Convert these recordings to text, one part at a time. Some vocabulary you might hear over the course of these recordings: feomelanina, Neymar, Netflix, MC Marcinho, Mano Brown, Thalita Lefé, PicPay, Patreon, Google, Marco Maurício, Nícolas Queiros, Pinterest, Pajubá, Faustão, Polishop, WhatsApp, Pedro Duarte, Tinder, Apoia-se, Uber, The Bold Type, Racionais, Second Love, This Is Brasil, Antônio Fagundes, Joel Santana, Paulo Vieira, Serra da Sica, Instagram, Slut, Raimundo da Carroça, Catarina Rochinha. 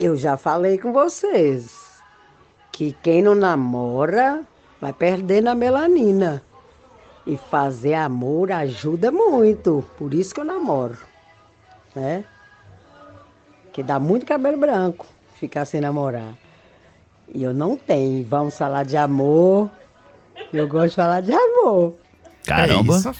Eu já falei com vocês que quem não namora vai perdendo a melanina. E fazer amor ajuda muito. Por isso que eu namoro, né? Que dá muito cabelo branco ficar sem namorar. E eu não tenho. Vamos falar de amor. Eu gosto de falar de amor. Caramba. É isso,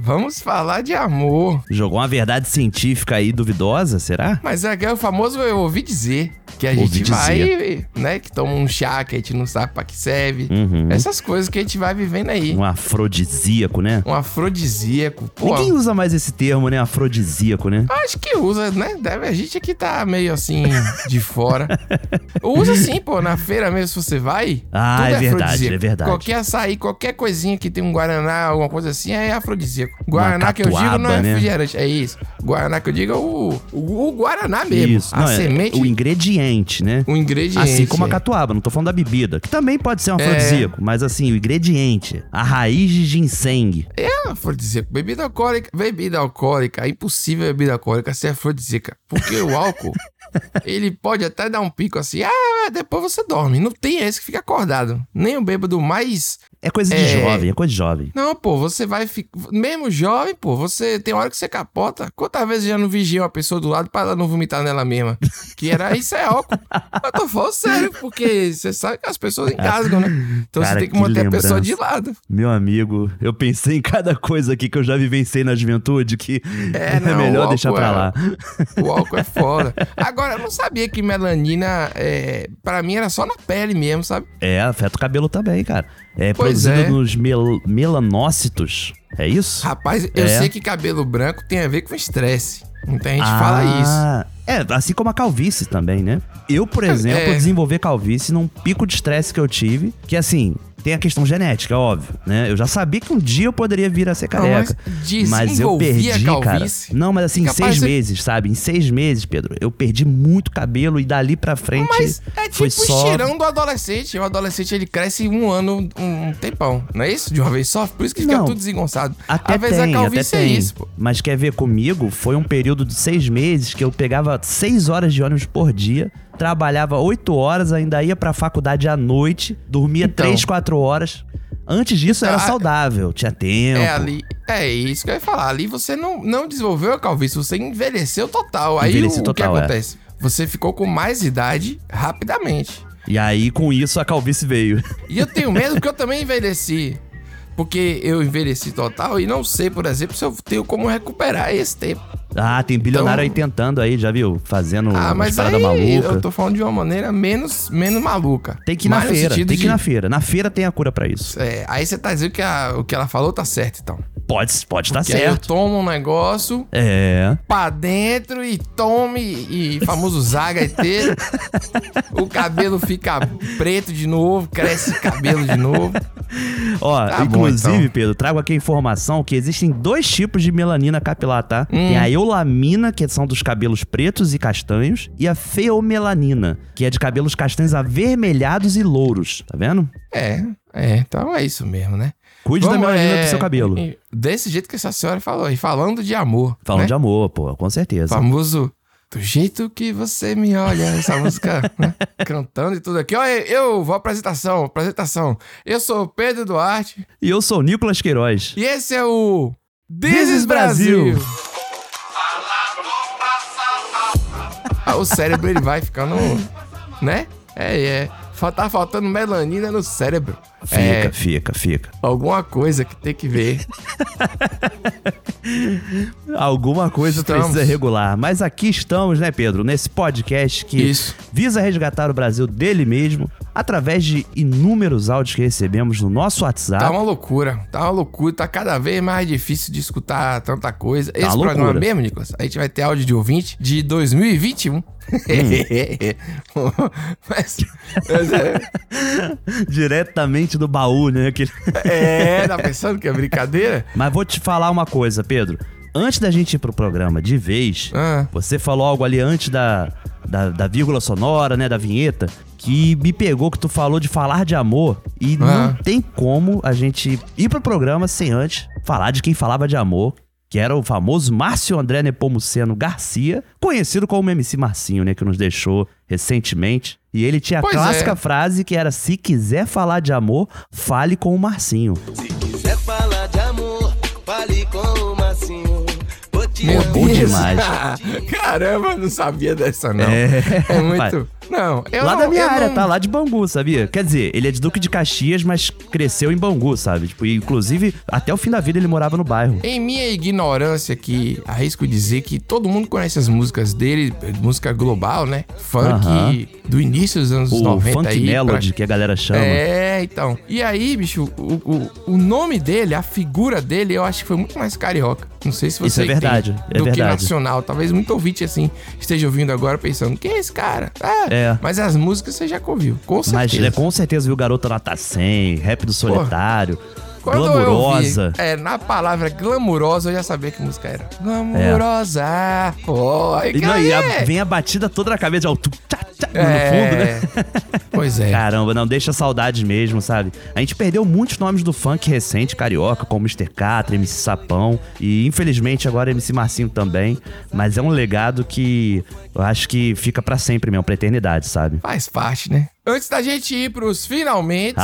vamos falar de amor. Jogou uma verdade científica aí duvidosa, será? Mas é o famoso eu ouvi dizer. Que a gente vai, né, que toma um chá, que a gente não sabe pra que serve. Uhum. Essas coisas que a gente vai vivendo aí. Um afrodisíaco, né? Um afrodisíaco. Pô, ninguém usa mais esse termo, né? Afrodisíaco, né? Acho que usa, né? Deve, a gente aqui tá meio assim, de fora. Usa sim, pô. Na feira mesmo, se você vai, tudo é verdade, é verdade. Qualquer açaí, qualquer coisinha que tem um guaraná, alguma coisa assim, é afrodisíaco. Guaraná catuaba, que eu digo não é refrigerante, é isso. Guaraná que eu digo é o guaraná mesmo. Isso. A não, semente. O ingrediente. Né? O ingrediente. Assim como a catuaba, não tô falando da bebida, que também pode ser um afrodisíaco, mas assim, o ingrediente, a raiz de ginseng. É afrodisíaco. Bebida alcoólica, é impossível bebida alcoólica ser afrodisíaca, porque o álcool, ele pode até dar um pico assim, depois você dorme, não tem esse que fica acordado, nem o bêbado mais... É coisa de jovem, é coisa de jovem. Não, pô, você vai ficar... Mesmo jovem, pô, você tem hora que você capota. Quantas vezes eu já não vigiei uma pessoa do lado pra ela não vomitar nela mesma? Que era... Isso é álcool. Eu tô falando sério, porque você sabe que as pessoas engasgam, né? Então cara, você tem que manter a pessoa de lado. Meu amigo, eu pensei em cada coisa aqui que eu já vivenciei na juventude que é melhor deixar pra lá. O álcool é foda. Agora, eu não sabia que melanina, pra mim, era só na pele mesmo, sabe? É, afeta o cabelo também, cara. É produzido nos melanócitos, é isso? Rapaz, eu sei que cabelo branco tem a ver com estresse. Muita gente fala isso. É, assim como a calvície também, né? Eu, por exemplo, desenvolvi calvície num pico de estresse que eu tive, que assim... Tem a questão genética, óbvio, né? Eu já sabia que um dia eu poderia vir a ser careca. Mas eu perdi, cara. Não, mas assim, em 6 meses, sabe? Em 6 meses, Pedro, eu perdi muito cabelo e dali pra frente... Mas é tipo foi só... o cheirão do adolescente. O adolescente, ele cresce um ano, um tempão. Não é isso? De uma vez só? Por isso que fica tudo desengonçado. Às vezes a calvície é isso, pô. Mas quer ver comigo? Foi um período de 6 meses que eu pegava 6 horas de ônibus por dia... Trabalhava 8 horas, ainda ia pra faculdade à noite, dormia 3, 4 horas. Antes disso era saudável, tinha tempo. É isso que eu ia falar. Ali você não desenvolveu a calvície, você envelheceu total. Aí o que acontece? Você ficou com mais idade rapidamente. E aí com isso a calvície veio. E eu tenho medo que eu também envelheci. Porque eu envelheci total e não sei, por exemplo, se eu tenho como recuperar esse tempo. Ah, tem bilionário aí tentando aí, já viu? Fazendo umas paradas malucas. Eu tô falando de uma maneira menos maluca. Tem que ir na feira, na feira. Na feira tem a cura pra isso. É, aí você tá dizendo que o que ela falou tá certo, então. Pode tá certo. Aí eu tomo um negócio pra dentro e tome, e famoso zaga inteiro. O cabelo fica preto de novo, cresce o cabelo de novo. Ó, tá inclusive, bom, então. Pedro, trago aqui a informação que existem 2 tipos de melanina capilar, tá? Tem a eulamina, que são dos cabelos pretos e castanhos, e a feomelanina, que é de cabelos castanhos avermelhados e louros, tá vendo? Então é isso mesmo, né? Cuide da melanina do seu cabelo. Desse jeito que essa senhora falou, e falando de amor. Falando de amor, pô, com certeza. Famoso... Do jeito que você me olha, essa música, né? Cantando e tudo aqui. Olha, eu vou à apresentação. Eu sou o Pedro Duarte. E eu sou o Nícolas Queiroz. E esse é o This Is Brasil. O cérebro, ele vai ficando, né? Tá faltando melanina no cérebro. Fica. Alguma coisa que tem que ver. Alguma coisa precisa regular. Mas aqui estamos, né, Pedro? Nesse podcast que visa resgatar o Brasil dele mesmo através de inúmeros áudios que recebemos no nosso WhatsApp. Tá uma loucura. Tá cada vez mais difícil de escutar tanta coisa. Esse programa mesmo, Nicolas, a gente vai ter áudio de ouvinte de 2021. Diretamente do baú, né? Tá pensando que é brincadeira? Mas vou te falar uma coisa, Pedro. Antes da gente ir pro programa de vez, você falou algo ali antes da vírgula sonora, né? Da vinheta, que me pegou, que tu falou de falar de amor. E não tem como a gente ir pro programa sem antes falar de quem falava de amor. que era o famoso Márcio André Nepomuceno Garcia, conhecido como MC Marcinho, né, que nos deixou recentemente. E ele tinha a clássica frase que era: se quiser falar de amor, fale com o Marcinho. Se quiser falar de amor, fale com o Marcinho. Meu Deus. Caramba, não sabia dessa não. É muito... Não, eu lá não, da minha área, não... tá? Lá de Bangu, sabia? Quer dizer, ele é de Duque de Caxias, mas cresceu em Bangu, sabe? Tipo, inclusive, até o fim da vida ele morava no bairro. Em minha ignorância, que arrisco dizer que todo mundo conhece as músicas dele, música global, né? Funk do início dos anos 90. O funk aí, melody, que a galera chama. É, então. E aí, bicho, o nome dele, a figura dele, eu acho que foi muito mais carioca. Não sei se você isso é verdade, do que nacional. Talvez muito ouvinte, assim, esteja ouvindo agora pensando, quem é esse cara? Mas as músicas você já ouviu, com certeza. Mas com certeza viu Garota Nota 100, Rap do Solitário, Glamurosa. Na palavra glamurosa eu já sabia que música era. Glamurosa. Vem a batida toda na cabeça, ó, no fundo, né? Pois é. Caramba, não, deixa saudades mesmo, sabe? A gente perdeu muitos nomes do funk recente carioca, como Mr. Catra, MC Sapão e, infelizmente, agora MC Marcinho também. Mas é um legado que eu acho que fica pra sempre mesmo, pra eternidade, sabe? Faz parte, né? Antes da gente ir pros finalmente,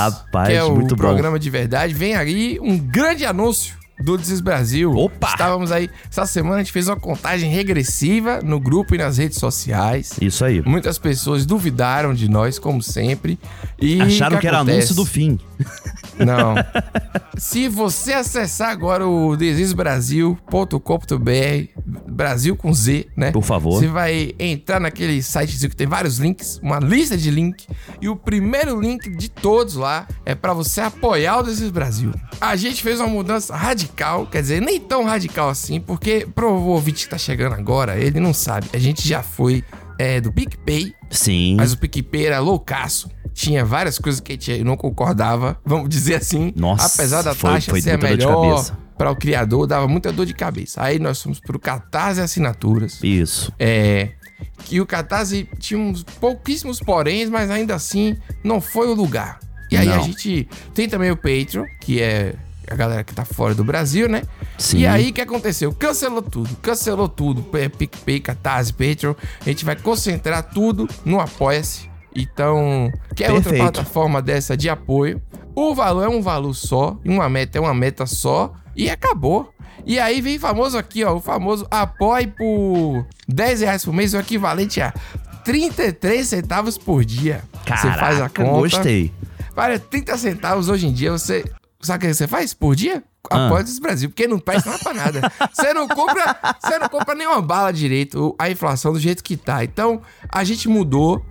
que é o programa de verdade, vem aí um grande anúncio do This Is Brasil. Opa! Estávamos aí, essa semana a gente fez uma contagem regressiva no grupo e nas redes sociais. Isso aí. Muitas pessoas duvidaram de nós, como sempre. E acharam que era anúncio do fim. Não. Se você acessar agora o thisisbrasil.com.br, Brasil com Z, né? Por favor. Você vai entrar naquele sitezinho que tem vários links, uma lista de link, e o primeiro link de todos lá é pra você apoiar o This Is Brasil. A gente fez uma mudança radical, quer dizer, nem tão radical assim, porque pro ouvinte que tá chegando agora, ele não sabe. A gente já foi do PicPay. Sim. Mas o PicPay era loucaço. Tinha várias coisas que eu não concordava, vamos dizer assim. Nossa, apesar da taxa foi ser a melhor para o criador, dava muita dor de cabeça. Aí nós fomos pro Catarse Assinaturas. Isso. Que o Catarse tinha uns pouquíssimos poréns, mas ainda assim não foi o lugar. E aí a gente tem também o Patreon, que é a galera que tá fora do Brasil, né? Sim. E aí, o que aconteceu? Cancelou tudo. PicPay, Catarse, Patreon. A gente vai concentrar tudo no Apoia-se. Então, quer outra plataforma dessa de apoio? O valor é um valor só, uma meta é uma meta só, e acabou. E aí vem famoso aqui, ó, o famoso apoio por R$10 por mês, o equivalente a 33 centavos por dia. Caraca, você faz a conta. Gostei. Para 30 centavos hoje em dia, você... Sabe o que você faz por dia? Apoia esse Brasil, porque não presta mais pra nada. Você não compra nenhuma bala direito, a inflação do jeito que tá. Então, a gente mudou,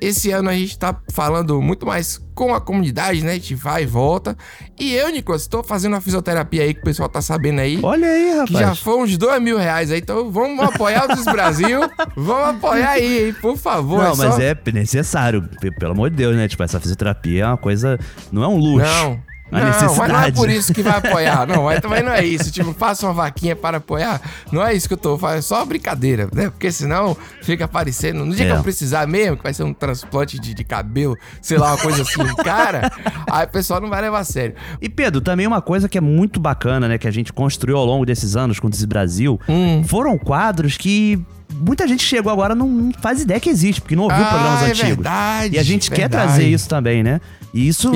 esse ano a gente tá falando muito mais com a comunidade, né? A gente vai e volta. E eu, Nicolas, tô fazendo uma fisioterapia aí que o pessoal tá sabendo aí. Olha aí, rapaz. Que já foi uns R$2.000 aí. Então vamos apoiar o This Brasil. Vamos apoiar aí, hein? Por favor. Não, mas é necessário. Pelo amor de Deus, né? Tipo, essa fisioterapia é uma coisa... Não é um luxo. Não, mas não é por isso que vai apoiar. Não, mas também não é isso. Tipo, faça uma vaquinha para apoiar. Não é isso que eu tô falando. É só uma brincadeira, né? Porque senão fica aparecendo. No dia que eu precisar mesmo, que vai ser um transplante de cabelo, sei lá, uma coisa assim, cara, aí o pessoal não vai levar a sério. E Pedro, também uma coisa que é muito bacana, né? Que a gente construiu ao longo desses anos com o This Is Brasil. Foram quadros que... Muita gente chegou agora não faz ideia que existe, porque não ouviu programas antigos. Verdade, e a gente quer trazer isso também, né? E isso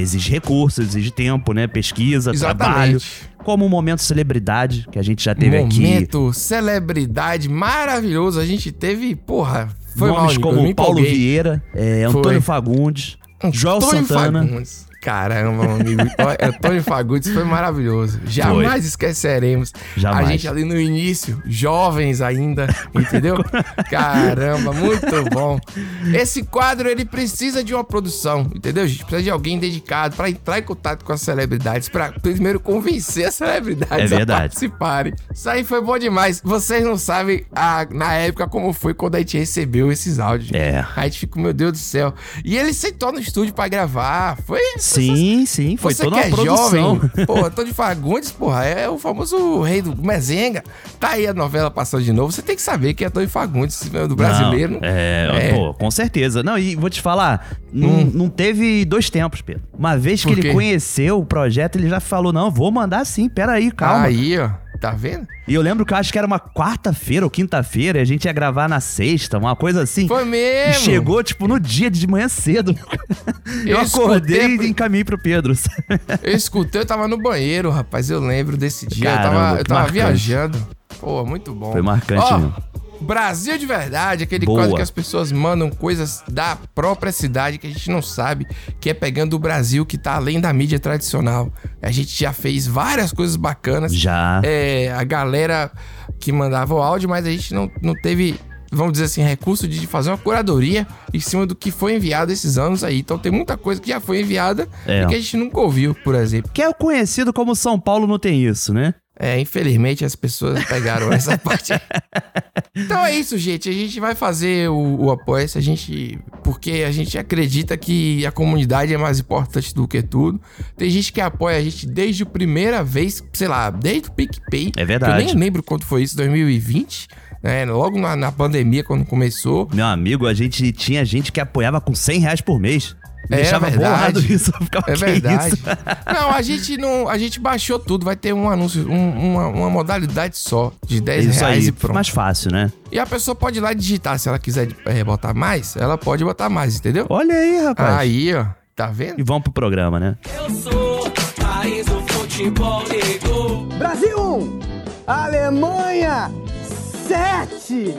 exige recursos, exige tempo, né? Pesquisa, trabalho. Como o Momento Celebridade, que a gente já teve aqui. Momento Celebridade maravilhoso. A gente teve, porra, foi nomes como Paulo Vieira, Antônio Fagundes, Joel Santana. Caramba, meu amigo. Antônio Fagundes foi maravilhoso. Jamais esqueceremos. Jamais. A gente ali no início, jovens ainda, entendeu? Caramba, muito bom. Esse quadro, ele precisa de uma produção, entendeu, gente? Precisa de alguém dedicado para entrar em contato com as celebridades, para primeiro convencer as celebridades a participarem. Isso aí foi bom demais. Vocês não sabem, na época, como foi quando a gente recebeu esses áudios. A gente ficou, meu Deus do céu. E ele sentou no estúdio para gravar. Foi isso. Sim, sim, foi toda uma produção. Jovem, pô, Antônio Fagundes, porra, é o famoso rei do Mezenga. Tá aí a novela passando de novo, você tem que saber que é Antônio Fagundes, do brasileiro. Não, pô, com certeza. Não, e vou te falar, não teve dois tempos, Pedro. Uma vez que ele conheceu o projeto, ele já falou, não, vou mandar sim, peraí, calma. Aí, ó. Tá vendo? E eu lembro que eu acho que era uma quarta-feira ou quinta-feira, e a gente ia gravar na sexta, uma coisa assim. Foi mesmo! E chegou, tipo, no dia de manhã cedo. Eu acordei e encaminhei pro Pedro. Eu escutei, eu tava no banheiro, rapaz, eu lembro desse dia. Caramba, eu tava viajando. Pô, muito bom. Foi marcante mesmo. Brasil de verdade, aquele código que as pessoas mandam coisas da própria cidade que a gente não sabe, que é pegando o Brasil que tá além da mídia tradicional. A gente já fez várias coisas bacanas. Já. É, a galera que mandava o áudio, mas a gente não teve, vamos dizer assim, recurso de fazer uma curadoria em cima do que foi enviado esses anos aí. Então tem muita coisa que já foi enviada e que a gente nunca ouviu, por exemplo. Que é o conhecido como São Paulo não tem isso, né? É, infelizmente as pessoas pegaram essa parte. Então é isso, gente. A gente vai fazer o Apoia-se, porque a gente acredita que a comunidade é mais importante do que tudo. Tem gente que apoia a gente desde a primeira vez, sei lá, desde o PicPay. É verdade. Eu nem lembro quanto foi isso, 2020. É, logo na pandemia, quando começou. Meu amigo, a gente tinha gente que apoiava com R$100 por mês. Deixava borrado isso, ficava, é verdade. Isso? Não, a gente baixou tudo, vai ter um anúncio, uma modalidade só de R$10 isso aí, e pronto. Mais fácil, né? E a pessoa pode ir lá digitar, se ela quiser botar mais, ela pode botar mais, entendeu? Olha aí, rapaz. Aí, ó, tá vendo? E vamos pro programa, né? Eu sou país do futebol negro. Brasil 1, Alemanha 7.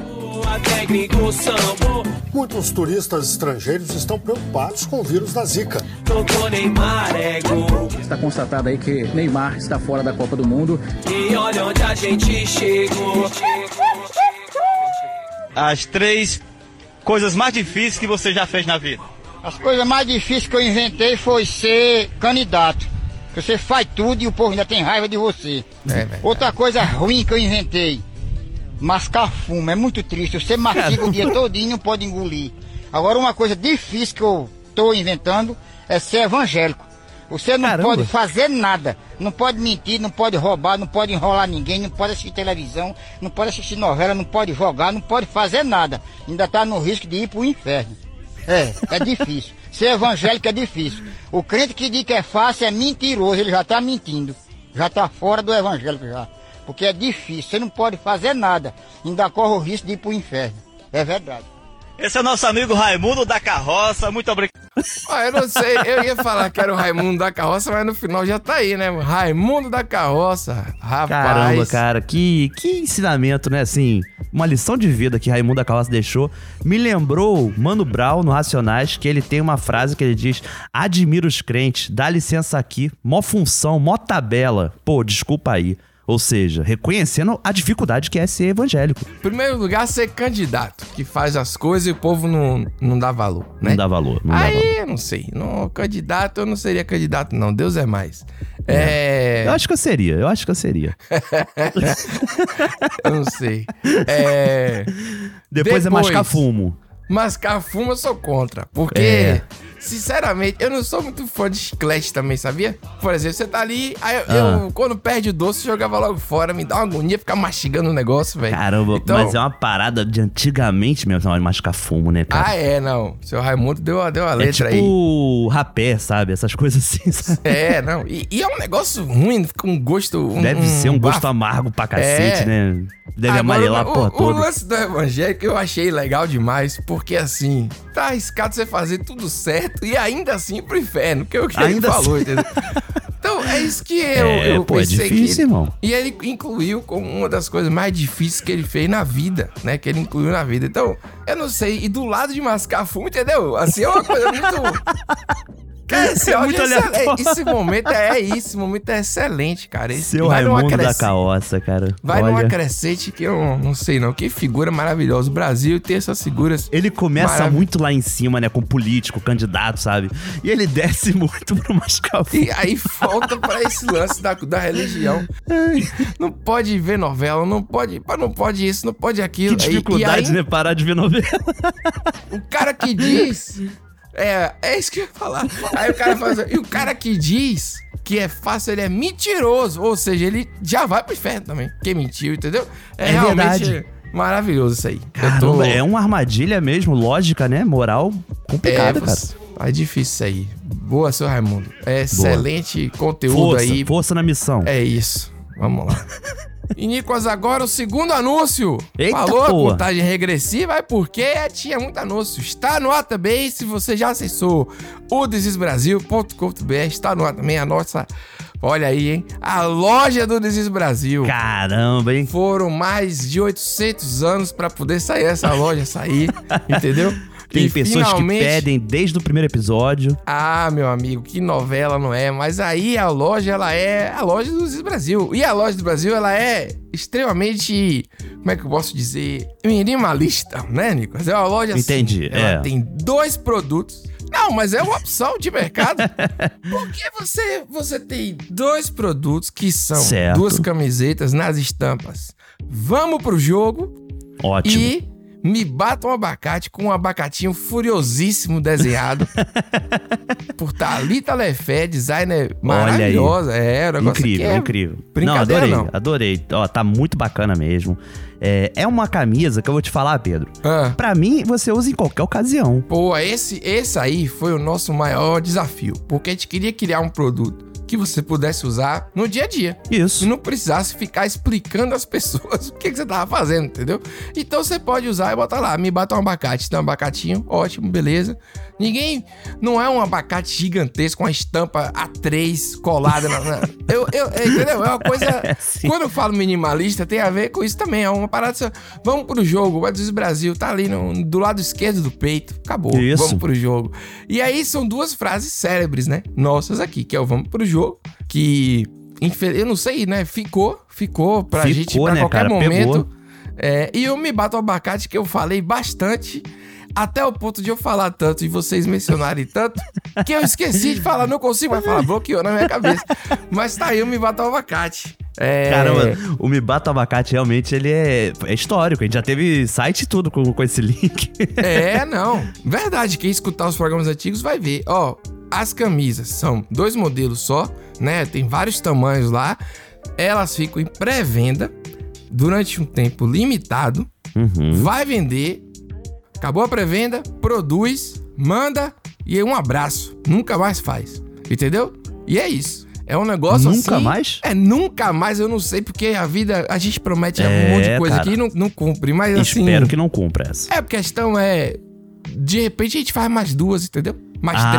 Muitos turistas estrangeiros estão preocupados com o vírus da Zika. Está constatado aí que Neymar está fora da Copa do Mundo. E olha onde a gente chegou. As 3 coisas mais difíceis que você já fez na vida. As coisas mais difíceis que eu inventei foi ser candidato. Você faz tudo e o povo ainda tem raiva de você. Outra coisa ruim que eu inventei. Mascar fumo, é muito triste, você mastiga o dia todinho e não pode engolir. Agora uma coisa difícil que eu tô inventando é ser evangélico. Você não pode fazer nada, não pode mentir, não pode roubar, não pode enrolar ninguém, não pode assistir televisão, não pode assistir novela, não pode jogar, não pode fazer nada. Ainda tá no risco de ir pro inferno. É difícil, ser evangélico é difícil. O crente que diz que é fácil é mentiroso, ele já tá mentindo, já tá fora do evangélico já. Porque é difícil, você não pode fazer nada, ainda corre o risco de ir pro inferno. É verdade. Esse é o nosso amigo Raimundo da Carroça, muito obrigado. Eu não sei, eu ia falar que era o Raimundo da Carroça, mas no final já tá aí, né? Raimundo da Carroça, rapaz. Caramba, cara, que ensinamento, né? Assim, uma lição de vida que Raimundo da Carroça deixou. Me lembrou Mano Brown no Racionais, que ele tem uma frase que ele diz: admiro os crentes, dá licença aqui, mó função, mó tabela. Pô, desculpa aí. Ou seja, reconhecendo a dificuldade que é ser evangélico. Em primeiro lugar, ser candidato, que faz as coisas e o povo não dá valor, né? Não dá valor. Eu não sei. Candidato, eu não seria candidato, não. Deus é mais. Eu acho que eu seria, eu não sei. Depois é mascar fumo. Mascar fumo eu sou contra, porque... Sinceramente, eu não sou muito fã de chiclete também, sabia? Por exemplo, você tá ali, aí eu quando perde o doce, jogava logo fora, me dá uma agonia ficar mastigando o negócio, velho. Caramba, então, mas é uma parada de antigamente mesmo, de mascar fumo, né, cara? Não. Seu Raimundo deu a letra aí. É tipo rapé, sabe? Essas coisas assim, sabe? E é um negócio ruim, fica um gosto... Deve ser um gosto amargo pra cacete, né? Deve amarelar a porra toda. O lance do evangélico eu achei legal demais, porque assim, tá arriscado você fazer tudo certo, e ainda assim pro inferno, que é o que ele falou, entendeu? Então, é isso que eu pensei. É difícil, irmão. E ele incluiu como uma das coisas mais difíceis que ele fez na vida, né? Que ele incluiu na vida. Então, eu não sei. E do lado de mascar fumo, entendeu? Assim, é uma coisa muito... Cara, esse momento é excelente, cara. Seu Raimundo da Carroça, cara. Vai numa crescente que eu não sei não. Que figura maravilhosa. O Brasil tem essas figuras. Ele começa muito lá em cima, né? Com político, candidato, sabe? E ele desce muito pro mascavo. E aí volta pra esse lance da religião. Não pode ver novela, não pode isso, não pode aquilo. Que dificuldade, né? Parar de ver novela. O cara que diz... É isso que eu ia falar. Aí o cara faz assim, e o cara que diz que é fácil, ele é mentiroso. Ou seja, ele já vai pro inferno também. Quem mentiu, entendeu? É realmente verdade. Maravilhoso isso aí. Caramba, é uma armadilha mesmo, lógica, né? Moral complicada, cara. É difícil isso aí. Boa, seu Raimundo. É excelente conteúdo, força aí. Força na missão. É isso. Vamos lá. E, Nicolas, agora o segundo anúncio. Eita, falou, porra. Contagem regressiva, é porque tinha muito anúncio. Está no ar também, se você já acessou o thisisbrasil.com.br, está no ar também a nossa... Olha aí, hein? A loja do This Is Brasil. Caramba, hein? Foram mais de 800 anos pra poder sair essa loja, entendeu? Tem pessoas finalmente... que pedem desde o primeiro episódio. Ah, meu amigo, que novela, não é? Mas aí a loja, ela é a loja do This Is Brasil. E a loja do Brasil, ela é extremamente, como é que eu posso dizer? Minimalista, né, Nicolas? É uma loja Entendi, assim. Ela tem 2 produtos. Não, mas é uma opção de mercado. Porque você tem 2 produtos que são certo. 2 camisetas nas estampas. Vamos pro jogo. Ótimo. E me bata um abacate com um abacatinho furiosíssimo desenhado por Thalita Lefé, designer maravilhosa. Olha aí. É, o negócio incrível, incrível. Brincadeira, não, adorei. Ó, tá muito bacana mesmo. É uma camisa que eu vou te falar, Pedro. Pra mim, você usa em qualquer ocasião. Pô, esse aí foi o nosso maior desafio. Porque a gente queria criar um produto que você pudesse usar no dia a dia. Isso. E não precisasse ficar explicando às pessoas o que você tava fazendo, entendeu? Então você pode usar e botar lá, me bata um abacate. Tem um abacatinho, ótimo, beleza. Não é um abacate gigantesco, uma estampa A3 colada. Entendeu? É uma coisa... Quando eu falo minimalista, tem a ver com isso também. É uma parada... Vamos pro jogo. O This Is Brasil tá ali do lado esquerdo do peito. Acabou. Isso. Vamos pro jogo. E aí são 2 frases célebres, né? Nossas aqui, que é o vamos pro jogo. Que, eu não sei, né? Ficou pra gente, pra né, qualquer cara, momento. E eu me bato ao abacate, que eu falei bastante, até o ponto de eu falar tanto e vocês mencionarem tanto, que eu esqueci de falar, não consigo mais falar, bloqueou na minha cabeça. Mas tá aí, eu me bato ao abacate. Caramba, o Me Bata o Abacate realmente ele é histórico. A gente já teve site e tudo com esse link. Verdade, quem escutar os programas antigos vai ver. Ó, as camisas são 2 modelos só, né? Tem vários tamanhos lá. Elas ficam em pré-venda durante um tempo limitado. Vai vender. Acabou a pré-venda, produz, manda e um abraço. Nunca mais faz, entendeu? E é isso. É um negócio assim... Nunca mais? É, nunca mais, eu não sei, porque a vida... A gente promete um monte de coisa aqui e não cumpre, mas assim... Espero que não cumpra essa. É, porque a questão é... De repente a gente faz mais 2, entendeu? Mais 3.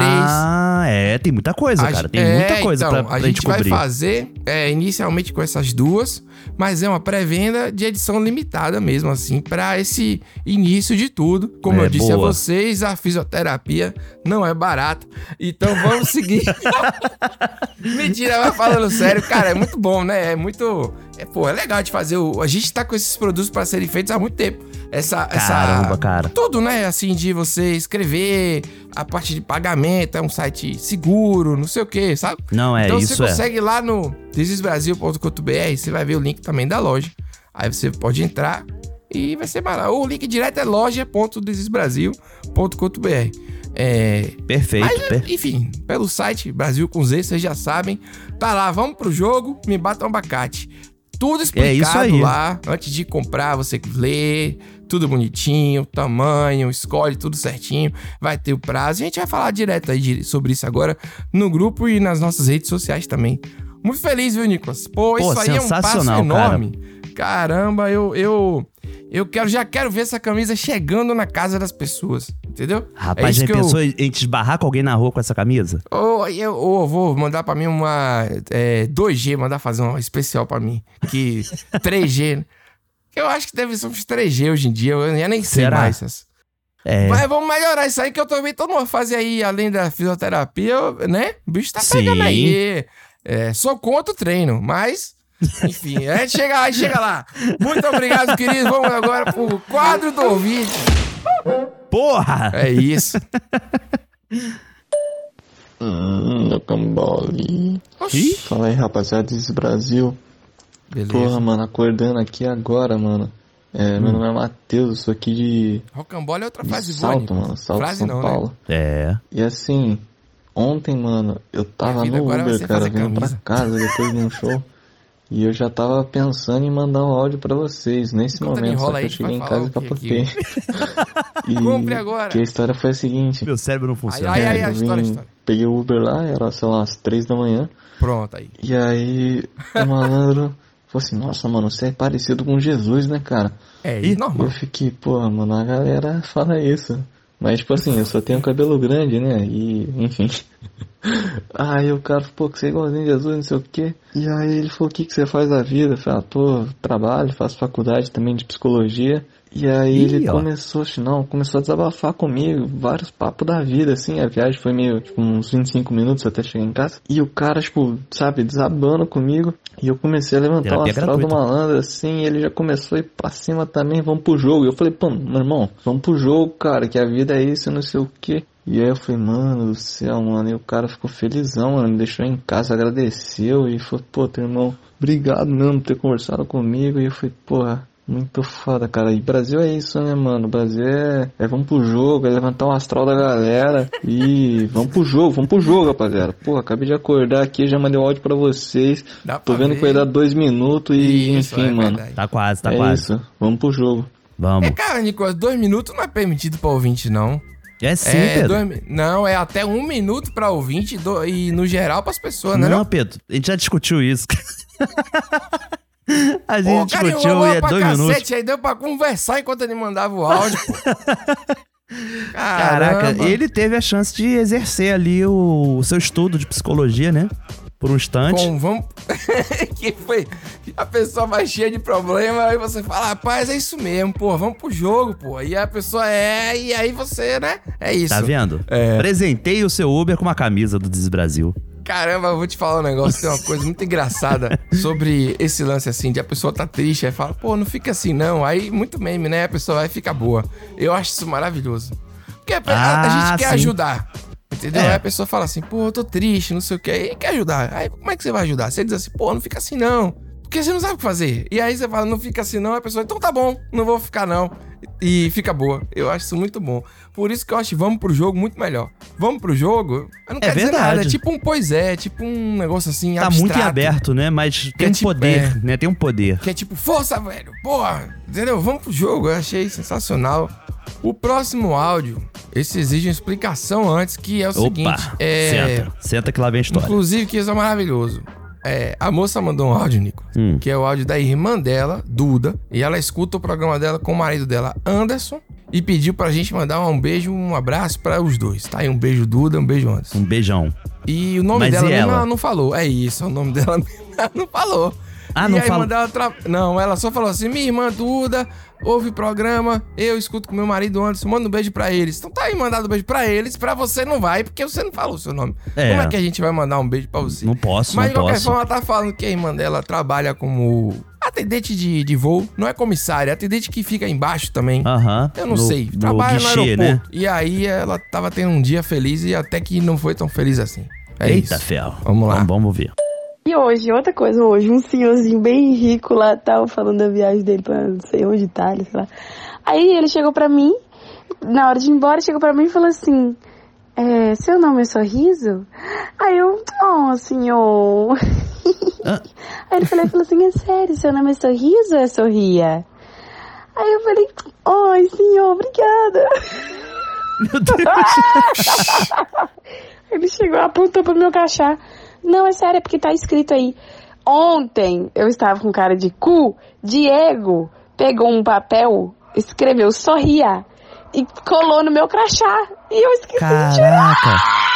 Tem muita coisa, cara. Tem muita coisa então, pra gente cobrir. A gente vai fazer inicialmente com essas 2, mas é uma pré-venda de edição limitada mesmo, assim, pra esse início de tudo. Como eu disse a vocês, a fisioterapia não é barata. Então vamos seguir. Mentira, mas falando sério, cara, é muito bom, né? É muito... é legal de fazer. A gente tá com esses produtos pra serem feitos há muito tempo. Caramba, cara. Tudo, né? Assim, de você escrever, a parte de pagamento, é um site seguro, não sei o que, sabe? Não, então isso você consegue ir lá no thisisbrasil.com.br, você vai ver o link também da loja. Aí você pode entrar e vai ser barato. O link direto é loja.thisisbrasil.com.br. Perfeito. Mas, enfim, pelo site Brasil com Z, vocês já sabem. Tá lá, vamos pro jogo, me bata um abacate. Tudo explicado lá, antes de comprar, você lê, tudo bonitinho, tamanho, escolhe tudo certinho, vai ter o prazo. A gente vai falar direto aí sobre isso agora no grupo e nas nossas redes sociais também. Muito feliz, viu, Nicolas? Pô, isso aí é um passo enorme. Caramba, eu já quero ver essa camisa chegando na casa das pessoas, entendeu? Rapaz, já pensou em te esbarrar com alguém na rua com essa camisa? Ou vou mandar pra mim uma 2G, mandar fazer uma especial pra mim, que 3G, eu acho que deve ser uns 3G hoje em dia, eu já nem sei mais. Mas vamos melhorar isso aí, que eu também tô numa fase aí, além da fisioterapia, né? O bicho tá pegando aí. Sou contra o treino, mas... Enfim, a gente chega lá. Muito obrigado, querido. Vamos agora pro quadro do ouvinte. Porra! É isso. Eu como bolinho. Fala aí, rapaziada, This Is Brasil. Beleza. Porra, mano, acordando aqui agora, mano. Meu nome é Matheus, eu sou aqui de... Rocambole é outra frase de Salto, mano. Salto, frase São não, Paulo. Né? É. E assim, ontem, mano, eu tava no Uber, cara, vindo pra casa depois de um show. E eu já tava pensando em mandar um áudio pra vocês nesse momento, só que eu cheguei em casa e capotei. Compre agora! Que a história foi a seguinte... Meu cérebro não funciona. Aí, a história. Peguei o Uber lá, era, sei lá, às 3 da manhã. Pronto, aí. E aí, o malandro... Falei assim, nossa, mano, você é parecido com Jesus, né, cara? É, e normal. Eu fiquei, pô, mano, a galera fala isso. Mas, tipo assim, eu só tenho cabelo grande, né? E, enfim... Aí o cara falou, pô, que você é igualzinho a Jesus, não sei o que. E aí ele falou, o que que você faz da vida? Eu falei, ah, tô, trabalho, faço faculdade também de psicologia. E aí ele começou a desabafar comigo, vários papos da vida, assim. A viagem foi meio, tipo, uns 25 minutos até chegar em casa. E o cara, tipo, sabe, desabando comigo. E eu comecei a levantar o astral do malandro, assim. E ele já começou a ir pra cima também, vamos pro jogo. E eu falei, pô, meu irmão, vamos pro jogo, cara, que a vida é isso, não sei o que. E aí eu falei, mano do céu, mano, e o cara ficou felizão, mano, me deixou em casa, agradeceu e falou, pô, teu irmão, obrigado mesmo por ter conversado comigo. E eu falei, porra, muito foda, cara, e Brasil é isso, né, mano, Brasil é vamos pro jogo, é levantar o astral da galera e vamos pro jogo, rapaziada. Porra, acabei de acordar aqui, já mandei o áudio pra vocês, tô vendo que vai dar 2 minutos e isso, enfim, é mano. Tá quase. Isso, vamos pro jogo. Vamos. É, cara, Nicolas, 2 minutos não é permitido pra ouvinte, não. É sim, Pedro. Não, é até 1 minuto pra ouvinte e no geral pras pessoas, né? Não, Pedro, a gente já discutiu isso. A gente discutiu e é 2 minutos. Aí deu pra conversar enquanto ele mandava o áudio, pô. Caraca, ele teve a chance de exercer ali o seu estudo de psicologia, né? Por um instante. Bom, vamos... que foi... A pessoa vai cheia de problema, aí você fala, rapaz, é isso mesmo, pô, vamos pro jogo, pô. E a pessoa e aí você, né? É isso. Tá vendo? É. Presentei o seu Uber com uma camisa do This Is Brasil. Caramba, eu vou te falar um negócio, tem uma coisa muito engraçada sobre esse lance, assim, de a pessoa tá triste, aí fala, pô, não fica assim, não. Aí, muito meme, né? A pessoa vai ficar boa. Eu acho isso maravilhoso. Porque a gente quer ajudar. Entendeu? É. Aí a pessoa fala assim, pô, eu tô triste, não sei o que, e quer ajudar. Aí como é que você vai ajudar? Você diz assim, pô, não fica assim não, porque você não sabe o que fazer. E aí você fala, não fica assim não, a pessoa, então tá bom, não vou ficar não. E fica boa. Eu acho isso muito bom. Por isso que eu acho vamos pro jogo muito melhor. Vamos pro jogo, eu não quero verdade. Dizer nada. É tipo um pois é, tipo um negócio assim tá abstrato. Tá muito em aberto, né? Mas tem tipo, poder, né? Tem um poder. Que é tipo, força, velho, porra, entendeu? Vamos pro jogo, eu achei sensacional. O próximo áudio, esse exige uma explicação antes, que é o seguinte... Senta que lá vem a história. Inclusive, que isso é maravilhoso. A moça mandou um áudio, Nicolas, que é o áudio da irmã dela, Duda, e ela escuta o programa dela com o marido dela, Anderson, e pediu pra gente mandar um beijo, um abraço pra os dois, tá? E um beijo, Duda, um beijo, Anderson. Um beijão. E o nome dela mesmo ela não falou. É isso, o nome dela ela não falou. Ah, não falou? Não, ela só falou assim, minha irmã Duda... Ouve o programa, eu escuto com meu marido Anderson, manda um beijo pra eles. Então tá aí, mandado um beijo pra eles, pra você não vai, porque você não falou o seu nome. Como é que a gente vai mandar um beijo pra você? Não posso, mas de qualquer forma ela tá falando que a irmã dela trabalha como atendente de voo, não é comissária, é atendente que fica embaixo também. Eu não sei, trabalha no aeroporto, né? E aí ela tava tendo um dia feliz e até que não foi tão feliz assim. Eita, ferro. Vamos lá. Vamos ver. E hoje, outra coisa, hoje, um senhorzinho bem rico lá, tal, falando da viagem dele pra não sei onde, Itália, sei lá. Aí ele chegou pra mim, na hora de ir embora, chegou pra mim e falou assim, seu nome é Sorriso? Aí eu, senhor. Aí ele falou assim, é sério, seu nome é Sorriso ou é Sorria? Aí eu falei, oi, senhor, obrigada. Meu Deus. Ele chegou, apontou pro meu cachá. Não, é sério, é porque tá escrito aí. Ontem eu estava com cara de cu. Diego pegou um papel, escreveu Sorria e colou no meu crachá. E eu esqueci de tirar.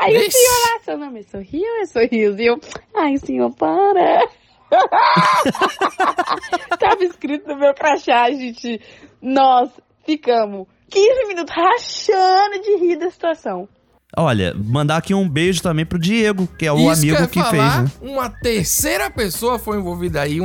Aí o senhor lá, seu nome é Sorria ou é Sorriso? E eu, ai senhor, para. Tava escrito no meu crachá, gente. Nós ficamos 15 minutos rachando de rir da situação. Olha, mandar aqui um beijo também pro Diego, que é o amigo que fez, né? Uma terceira pessoa foi envolvida aí,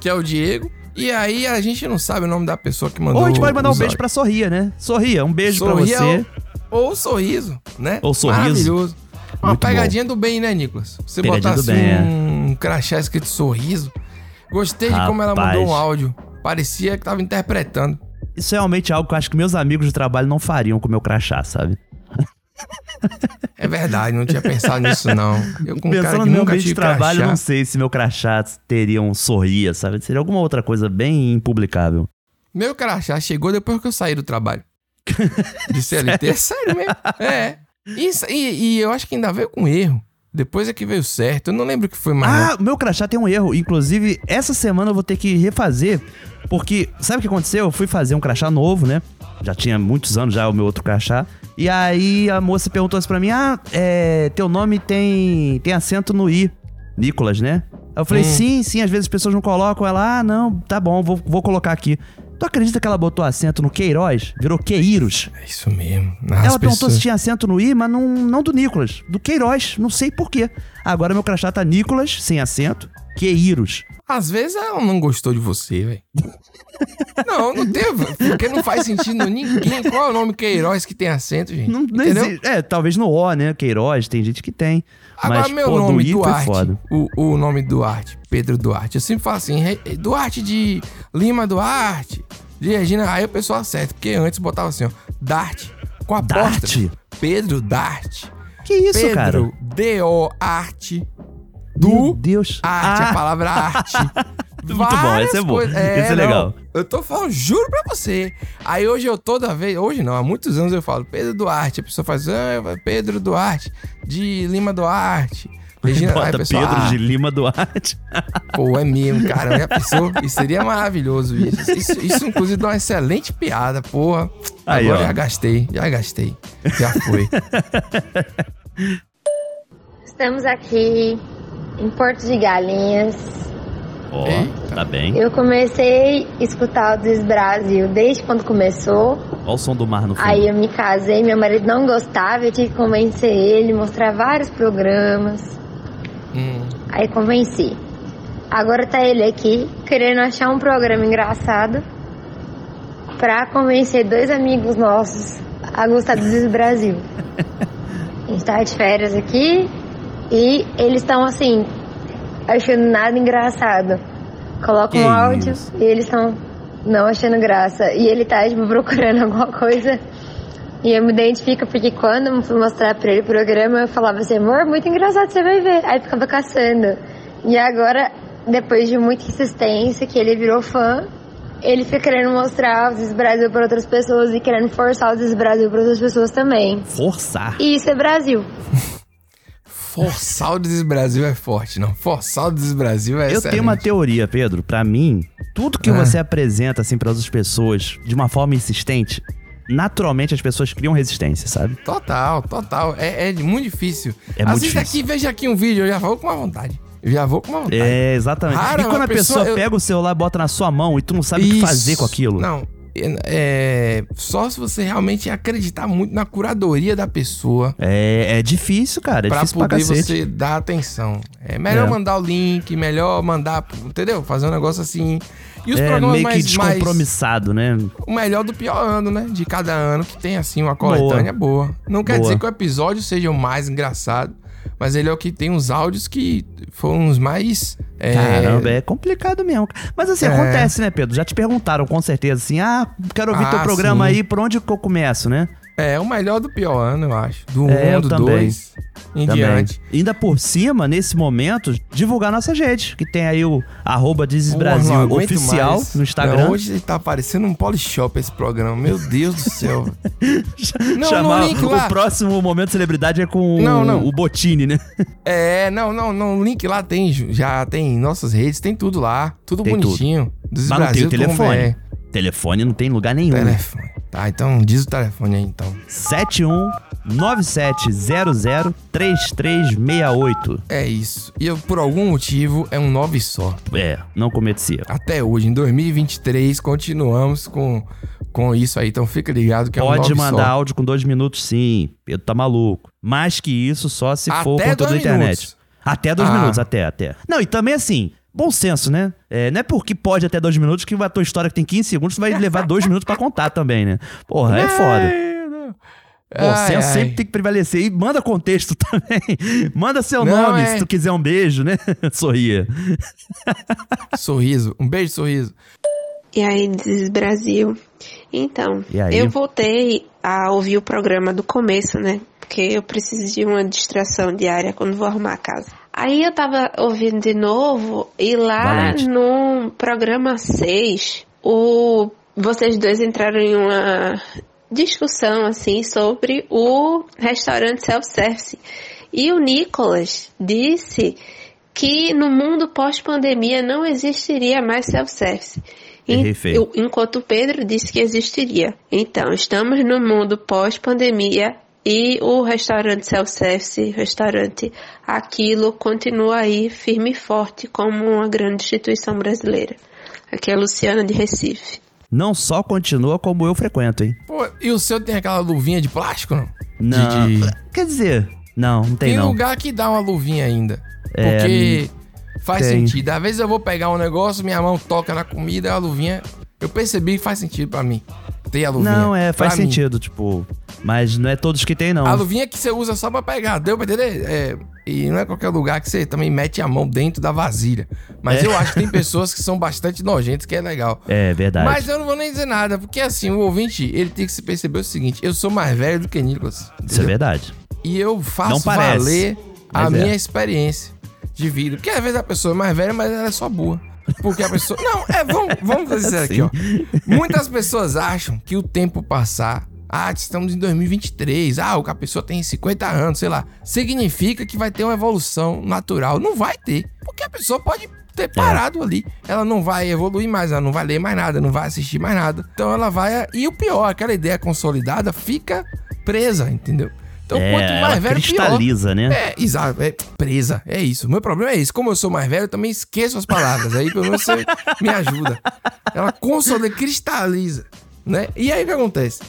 que é o Diego. E aí a gente não sabe o nome da pessoa que mandou. Ou a gente pode mandar um beijo pra Sorria, né? Sorria, um beijo pra você. Ou Sorriso, né? Ou Sorriso. Maravilhoso. Uma pegadinha do bem, né, Nicolas? Você botar assim um crachá escrito Sorriso. Gostei de como ela mandou um áudio. Parecia que tava interpretando. Isso é realmente algo que eu acho que meus amigos de trabalho não fariam com o meu crachá, sabe? É verdade, não tinha pensado nisso, não. Eu, como pensando cara que no meu ambiente de trabalho, crachá, não sei se meu crachá teria um sorria, sabe? Seria alguma outra coisa bem impublicável. Meu crachá chegou depois que eu saí do trabalho. De CLT, sério? Sério mesmo. É. E eu acho que ainda veio com erro. Depois é que veio certo, eu não lembro o que foi mais. Ah, meu crachá tem um erro. Inclusive, essa semana eu vou ter que refazer. Porque, sabe o que aconteceu? Eu fui fazer um crachá novo, né? Já tinha muitos anos já o meu outro crachá. E aí a moça perguntou assim pra mim: ah, teu nome tem acento no I. Nícolas, né? Aí eu falei, sim, às vezes as pessoas não colocam. Ela, ah, não, tá bom, vou colocar aqui. Tu acredita que ela botou acento no Queiroz? Virou Queiros. É isso mesmo. Ela perguntou se tinha acento no I, mas não do Nícolas. Do Queiroz. Não sei porquê. Agora meu crachá tá Nícolas, sem acento, Queiros. Às vezes ela não gostou de você, velho. Não teve. Porque não faz sentido ninguém. Qual é o nome Queiroz que tem acento, gente? Não existe. É, talvez no O, né? Queiroz, tem gente que tem. Agora, mas, meu nome Duarte, o nome Duarte, Pedro Duarte. Eu sempre falo assim, Duarte de Lima Duarte, de Regina. Aí o pessoal acerta, porque antes botava assim, ó, Duarte, com apóstrofe. Pedro Duarte. Que isso, Pedro, cara? Pedro, D-O-Arte, meu Deus. Arte, a palavra arte. Muito bom, esse é bom. Esse é legal. Eu tô falando, juro pra você. Aí hoje eu toda vez, hoje não, há muitos anos eu falo Pedro Duarte. A pessoa faz, Pedro Duarte, de Lima Duarte. Regina, bota aí, pessoal, Pedro de Lima Duarte. Pô, é mesmo, cara. Já pensou? Isso seria maravilhoso, isso. Isso inclusive dá uma excelente piada, porra. Aí, agora ó, já gastei. Já foi. Estamos aqui em Porto de Galinhas. Ó, oh, tá bem. Eu comecei a escutar o This Is Brasil desde quando começou. Olha o som do mar no fundo. Aí eu me casei, meu marido não gostava, eu tive que convencer ele, mostrar vários programas. Aí convenci. Agora tá ele aqui, querendo achar um programa engraçado pra convencer dois amigos nossos a gostar do This Is Brasil. A gente tá de férias aqui e eles estão assim, achando nada engraçado. Coloca um áudio e eles estão não achando graça. E ele tá, tipo, procurando alguma coisa. E eu me identifico porque quando eu fui mostrar pra ele o programa, eu falava assim, amor, muito engraçado, você vai ver. Aí ficava caçando. E agora, depois de muita insistência, que ele virou fã, ele fica querendo mostrar o This Is Brasil pra outras pessoas e querendo forçar o This Is Brasil pra outras pessoas também. Forçar? E isso é Brasil. Forçar o This Is Brasil é forte, não. Forçar o This Is Brasil é excelente. Eu tenho uma teoria, Pedro. Pra mim, tudo que você apresenta, assim, para outras pessoas, de uma forma insistente, naturalmente as pessoas criam resistência, sabe? Total. É muito difícil. É muito difícil. Assista aqui, veja aqui um vídeo, eu já vou com uma vontade. É, exatamente. Rara, e quando a pessoa pega o celular, bota na sua mão e tu não sabe o que fazer com aquilo. Não, só se você realmente acreditar muito na curadoria da pessoa. É difícil, cara. É pra difícil poder você dar atenção. É melhor mandar o link, melhor mandar, entendeu? Fazer um negócio assim. E os programas meio que descompromissado, né? O melhor do pior ano, né? De cada ano que tem, assim, uma coletânea boa. Não quer dizer que o episódio seja o mais engraçado, mas ele é o que tem uns áudios que foram os mais... Caramba, é complicado mesmo. Mas assim, acontece, né, Pedro? Já te perguntaram com certeza assim, quero ouvir teu programa aí, por onde que eu começo, né? É, o melhor do pior ano, eu acho. Do 1, do 2, em diante. Ainda por cima, nesse momento, divulgar nossa rede, que tem aí o @This Is Brasil oficial mais no Instagram. Hoje tá parecendo um polishop esse programa, meu Deus do céu. Chamar o próximo Momento Celebridade é com o Botini, né? O link lá tem, já tem nossas redes, tem tudo lá, tudo tem bonitinho. Tudo. This Is Brasil, tem o telefone. Telefone não tem lugar nenhum. Telefone. Tá, então diz o telefone aí, então. 71 9700 3368. É isso. E eu, por algum motivo, é um 9 só. Não cometi erro. Até hoje, em 2023, continuamos com isso aí. Então fica ligado que é um 9 só. Pode mandar áudio com 2 minutos, sim. Pedro tá maluco. Mais que isso, só se for com toda a internet. Até 2 minutos, até. Não, e também assim... Bom senso, né? Não é porque pode até 2 minutos que a tua história que tem 15 segundos tu vai levar 2 minutos pra contar também, né? Porra, é foda. Sempre tem que prevalecer. E manda contexto também. Manda seu nome, se tu quiser um beijo, né? Sorria. Sorriso. Um beijo, sorriso. E aí, This Is Brasil. Então, eu voltei a ouvir o programa do começo, né? Porque eu preciso de uma distração diária quando vou arrumar a casa. Aí eu tava ouvindo de novo e lá no programa 6, vocês dois entraram em uma discussão, assim, sobre o restaurante self-service. E o Nicolas disse que no mundo pós-pandemia não existiria mais self-service. Enquanto o Pedro disse que existiria. Então, estamos no mundo pós-pandemia e o restaurante self-service, restaurante Aquilo, continua aí firme e forte como uma grande instituição brasileira. Aqui é a Luciana de Recife. Não só continua como eu frequento, hein? Pô, e o seu tem aquela luvinha de plástico? Não. Quer dizer, não tem não. Tem lugar que dá uma luvinha ainda. Porque... Faz sentido. Às vezes eu vou pegar um negócio, minha mão toca na comida, a luvinha... Eu percebi que faz sentido pra mim ter a luvinha. Não, faz sentido, tipo... Mas não é todos que tem, não. A luvinha que você usa só pra pegar, deu pra entender? E não é qualquer lugar que você também mete a mão dentro da vasilha. Mas eu acho que tem pessoas que são bastante nojentas, que é legal. É, verdade. Mas eu não vou nem dizer nada, porque assim, o ouvinte, ele tem que se perceber o seguinte, eu sou mais velho do que Nicolas. Isso é verdade. E eu faço valer a minha experiência de vida. Porque às vezes a pessoa é mais velha, mas ela é só boa. Porque a pessoa... Não, vamos fazer assim. Aqui, ó. Muitas pessoas acham que o tempo passar... estamos em 2023. A pessoa tem 50 anos, sei lá. Significa que vai ter uma evolução natural. Não vai ter. Porque a pessoa pode ter parado ali. Ela não vai evoluir mais, ela não vai ler mais nada, não vai assistir mais nada. Então ela vai... E o pior, aquela ideia consolidada fica presa, entendeu? Então, quanto mais velho, cristaliza, pior. Né? Exato. Presa. É isso. O meu problema é isso. Como eu sou mais velho, eu também esqueço as palavras. Aí, pelo menos, você me ajuda. Ela consolida, cristaliza, né? E aí, o que acontece?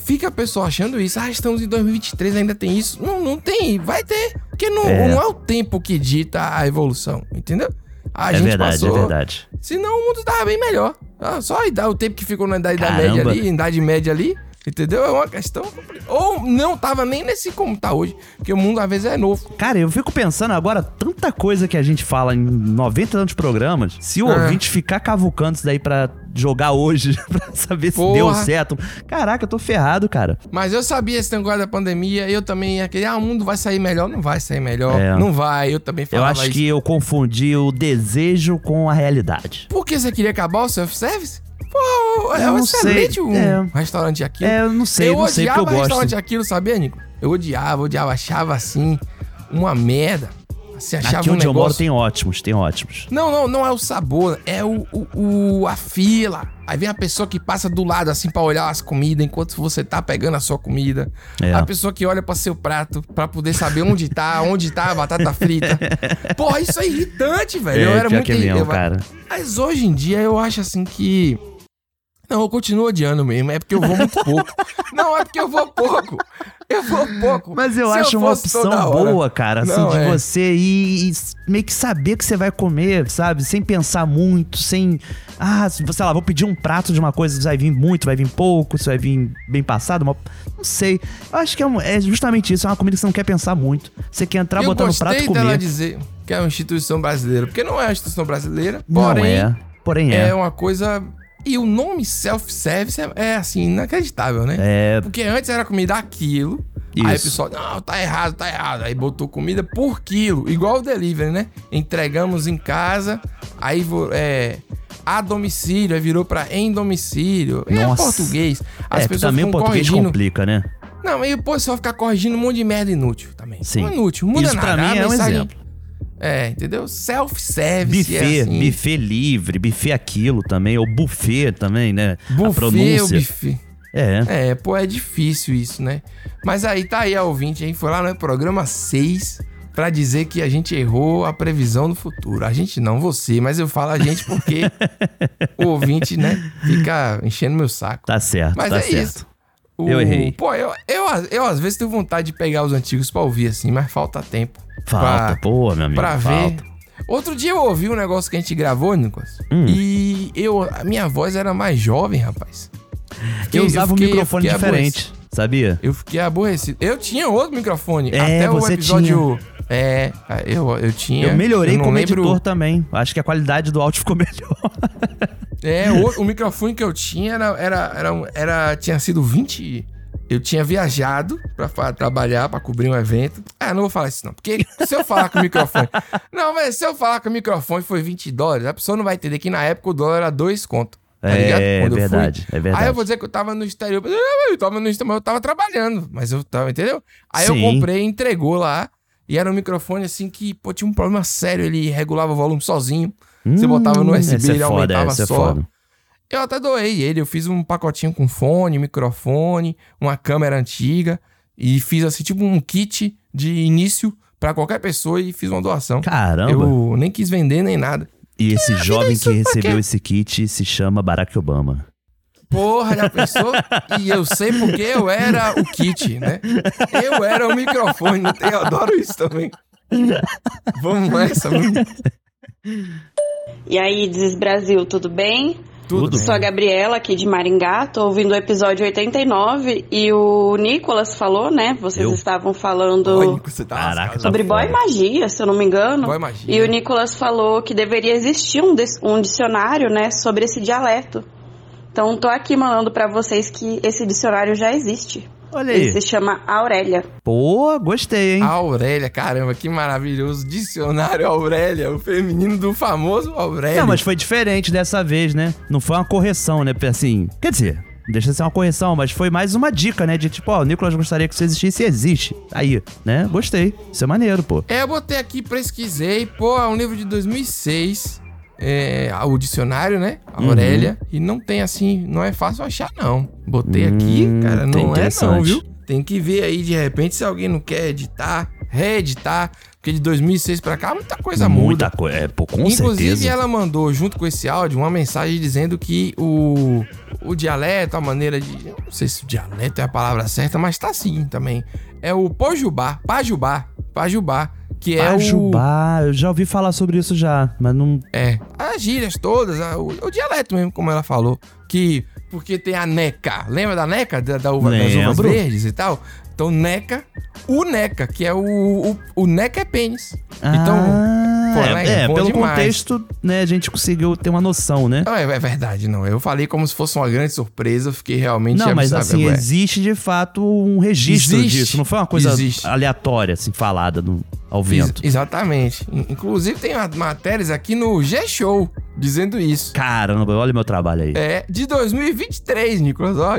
Fica a pessoa achando isso. Estamos em 2023, ainda tem isso. Não tem. Vai ter. Porque não é o tempo que dita a evolução, entendeu? A gente passou, é verdade. Senão, o mundo estava bem melhor. Só o tempo que ficou na Idade Média ali... Entendeu? É uma questão... Ou não tava nem nesse como tá hoje. Porque o mundo, às vezes, é novo. Cara, eu fico pensando agora, tanta coisa que a gente fala em 90 tantos programas, se o ouvinte ficar cavucando isso daí pra jogar hoje, pra saber se deu certo. Caraca, eu tô ferrado, cara. Mas eu sabia esse negócio da pandemia, eu também ia querer, o mundo vai sair melhor. Não vai sair melhor. Não vai, eu também falava isso. Eu acho que eu confundi o desejo com a realidade. Por que você queria acabar o self-service? Pô, é um excelente restaurante Aquilo. Eu não sei, eu não sei porque eu gosto. Eu odiava restaurante Aquilo, sabia, Nico? Eu odiava, achava assim, uma merda. Assim, achava aqui onde eu moro tem ótimos. Não é o sabor, é a fila. Aí vem a pessoa que passa do lado assim pra olhar as comidas enquanto você tá pegando a sua comida. A pessoa que olha pra seu prato pra poder saber onde tá a batata frita. Porra, isso é irritante, velho. Eu era muito irritante, cara. Mas hoje em dia eu acho assim que... Não, eu continuo odiando mesmo, é porque eu vou muito pouco. Não, é porque eu vou pouco. Mas eu acho uma opção boa, cara, assim, não, de você ir e meio que saber que você vai comer, sabe? Sem pensar muito, sem... sei lá, vou pedir um prato de uma coisa, vai vir muito, vai vir pouco, isso vai vir bem passado, não sei. Eu acho que é justamente isso, é uma comida que você não quer pensar muito. Você quer entrar, botar no prato e comer. Eu gostei dela dizer que é uma instituição brasileira, porque não é uma instituição brasileira, porém é uma coisa... E o nome self-service é assim, inacreditável, né? Porque antes era comida aquilo. Isso. Aí o pessoal, não, tá errado. Aí botou comida por quilo, igual o delivery, né? Entregamos em casa, aí a domicílio, aí virou pra em domicílio. Nossa. É português. As pessoas também o português complica, né? Não, aí o pessoal fica corrigindo um monte de merda inútil também. Sim. Não é inútil, muda isso nada. Pra mim é um exemplo. Entendeu? Self-service. Buffet, assim. Buffet livre, buffet aquilo também, ou buffet também, né? Buffet, a pronúncia. Ou buffet. É difícil isso, né? Mas aí tá aí a ouvinte, a gente foi lá no programa 6 pra dizer que a gente errou a previsão do futuro. A gente não, você, mas eu falo a gente porque o ouvinte, né, fica enchendo meu saco. Tá certo, mas tá certo. Isso. Eu errei. Pô, eu às vezes tenho vontade de pegar os antigos pra ouvir assim, mas falta tempo. Pô, meu amigo, pra falta. Ver. Outro dia eu ouvi um negócio que a gente gravou, Nicolas, e a minha voz era mais jovem, rapaz. Eu usava um microfone diferente. sabia? Eu fiquei aborrecido. Eu tinha outro microfone. É, até você o episódio... tinha. É, eu tinha... Eu melhorei como editor também. Acho que a qualidade do áudio ficou melhor. É, o microfone que eu tinha tinha sido 20... Eu tinha viajado pra trabalhar, pra cobrir um evento. Ah, não vou falar isso não, porque se eu falar com o microfone... Não, mas se eu falar com o microfone foi $20, a pessoa não vai entender que na época o dólar era 2 conto. Tá ligado? É verdade. Aí eu vou dizer que eu tava no exterior, mas eu tava trabalhando, mas eu tava, entendeu? Aí Sim. Eu comprei, entregou lá, e era um microfone assim que, pô, tinha um problema sério, ele regulava o volume sozinho, você botava no USB, ele aumentava só. É foda. Eu até doei ele, eu fiz um pacotinho com fone, microfone, uma câmera antiga e fiz assim tipo um kit de início pra qualquer pessoa e fiz uma doação. Caramba! Eu nem quis vender nem nada. E esse jovem que recebeu esse kit se chama Barack Obama. Porra, já pensou? E eu sei porque eu era o kit, né? Eu era o microfone, eu adoro isso também. Vamos nessa, mano. E aí, This Is Brasil, tudo bem? Tudo. Sou a Gabriela aqui de Maringá, tô ouvindo o episódio 89 e o Nícolas falou, né? Vocês estavam falando sobre boy magia, se eu não me engano. Boy magia. E o Nícolas falou que deveria existir um dicionário, né, sobre esse dialeto. Então tô aqui mandando pra vocês que esse dicionário já existe. Olha aí. Ele se chama Aurélia. Pô, gostei, hein? Aurélia, caramba, que maravilhoso. Dicionário Aurélia, o feminino do famoso Aurélia. Não, mas foi diferente dessa vez, né? Não foi uma correção, né? Assim, quer dizer, deixa de ser uma correção, mas foi mais uma dica, né? De tipo, ó, o Nicolas gostaria que isso existisse e existe. Aí, né? Gostei. Isso é maneiro, pô. É, eu botei aqui, pesquisei. Pô, é um livro de 2006. É, o dicionário, né? A Aurélia. E não tem assim, não é fácil achar, não. Botei aqui, cara, não é não, viu? Tem que ver aí, de repente, se alguém não quer reeditar, porque de 2006 pra cá, muita coisa muda. Muita coisa, com inclusive, certeza. Ela mandou, junto com esse áudio, uma mensagem dizendo que o dialeto, a maneira de... Eu não sei se o dialeto é a palavra certa, mas tá sim também. É o Pajubá. Que é Pajubá, eu já ouvi falar sobre isso já, mas não... É, as gírias todas, o dialeto mesmo, como ela falou, que porque tem a neca, lembra da neca, das uvas verdes e tal? Então neca, que é o neca é pênis. Então, pô, pelo demais. Contexto, né, a gente conseguiu ter uma noção, né? Não, é verdade, não. Eu falei como se fosse uma grande surpresa, fiquei realmente... Não, mas assim, existe de fato um registro disso, não foi uma coisa aleatória, assim, falada ao vento. Exatamente. Inclusive tem matérias aqui no G-Show dizendo isso. Caramba, olha o meu trabalho aí. É, de 2023, Nicolas, ó,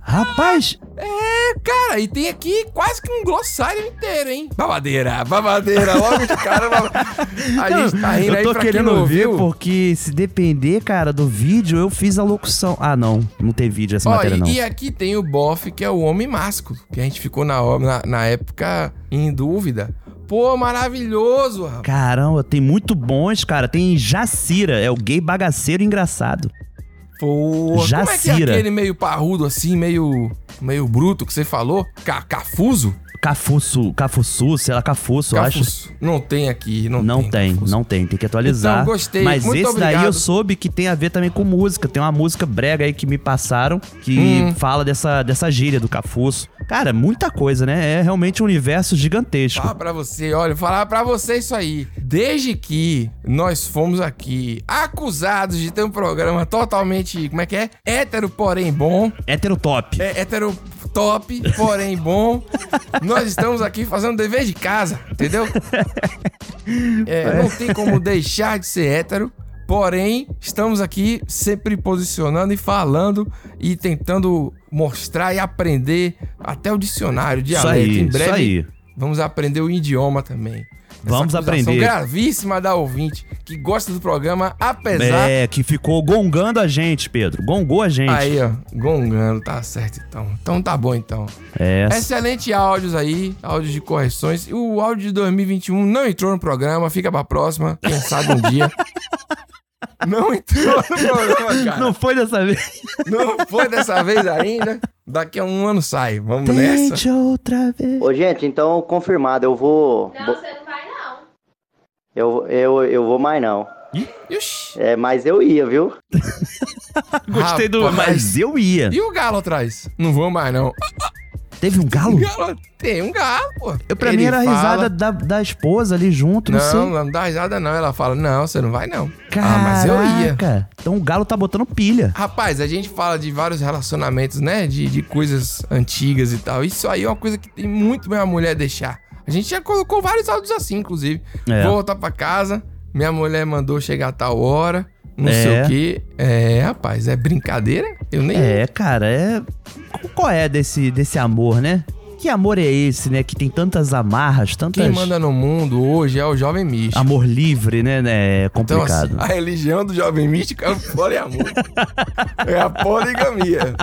Rapaz! É, cara, e tem aqui quase que um glossário inteiro, hein? Babadeira, logo de cara. A gente tá rindo aí pra quem não ouviu. Eu tô querendo ver, porque se depender, cara, do vídeo, eu fiz a locução. Ah, não tem vídeo essa matéria, não. E aqui tem o bofe, que é o homem másculo, que a gente ficou na época em dúvida. Pô, maravilhoso, rapaz. Caramba, tem muito bons, cara. Tem Jacira, é o gay bagaceiro engraçado. Pô, Jacira. Como é que é aquele meio parrudo assim, meio bruto que você falou? Cafuso? Cafuçu, sei lá, Cafuço, eu acho. Não tem aqui, não tem que atualizar. Então, gostei, mas muito esse obrigado. Daí eu soube que tem a ver também com música, tem uma música brega aí que me passaram, que fala dessa gíria do Cafuço. Cara, muita coisa, né? É realmente um universo gigantesco. Falar pra você isso aí. Desde que nós fomos aqui acusados de ter um programa totalmente, como é que é? Hétero, porém bom. Hétero top. Hétero top, porém bom. Nós estamos aqui fazendo dever de casa, entendeu? Não tem como deixar de ser hétero, porém, estamos aqui sempre posicionando e falando e tentando mostrar e aprender até o dicionário, o dialeto. Em breve, vamos aprender o idioma também. Vamos aprender. Gravíssima da ouvinte que gosta do programa, apesar... É, que ficou gongando a gente, Pedro. Gongou a gente. Aí, ó. Gongando, tá certo, então. Então tá bom, então. Excelente áudios aí, áudios de correções. O áudio de 2021 não entrou no programa, fica pra próxima. Quem sabe um dia... Não entrou no programa, cara. Não foi dessa vez ainda. Daqui a um ano sai. Vamos nessa. Outra vez. Ô, gente, então, confirmado, eu vou... Não, você não vai, não. Eu vou mais, não. Mas eu ia, viu? Gostei do... Mas eu ia. E o galo atrás? Não vou mais, não. Teve um galo? Tem um galo, pô. Pra mim era a risada da esposa ali junto, não sei. Não, não dá risada não. Ela fala, não, você não vai não. Caraca. Ah, mas eu ia. Então o galo tá botando pilha. Rapaz, a gente fala de vários relacionamentos, né? De coisas antigas e tal. Isso aí é uma coisa que tem muito bem a mulher deixar. A gente já colocou vários áudios assim, inclusive. É. Vou voltar pra casa, minha mulher mandou chegar a tal hora, não sei o quê. É, rapaz, é brincadeira? Eu nem... É, cara, é... Qual é desse amor, né? Que amor é esse, né? Que tem tantas amarras, tantas... Quem manda no mundo hoje é o jovem místico. Amor livre, né? É complicado. Então, assim, a religião do jovem místico é o poliamor. É a poligamia.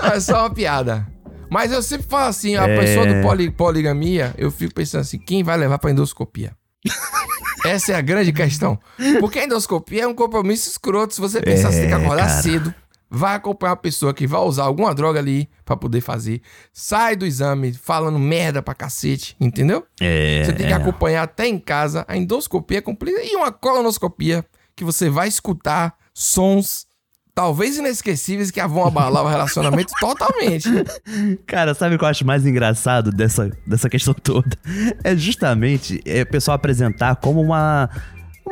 Não, é só uma piada. Mas eu sempre falo assim, a pessoa do poligamia, eu fico pensando assim, quem vai levar pra endoscopia? Essa é a grande questão. Porque a endoscopia é um compromisso escroto. Se você pensar, você tem que acordar cedo. Vai acompanhar a pessoa que vai usar alguma droga ali pra poder fazer. Sai do exame falando merda pra cacete, entendeu? Você tem que acompanhar até em casa. A endoscopia é complicada. E uma colonoscopia que você vai escutar sons... Talvez inesquecíveis que vão abalar o relacionamento totalmente. Cara, sabe o que eu acho mais engraçado dessa questão toda? É justamente o pessoal apresentar como uma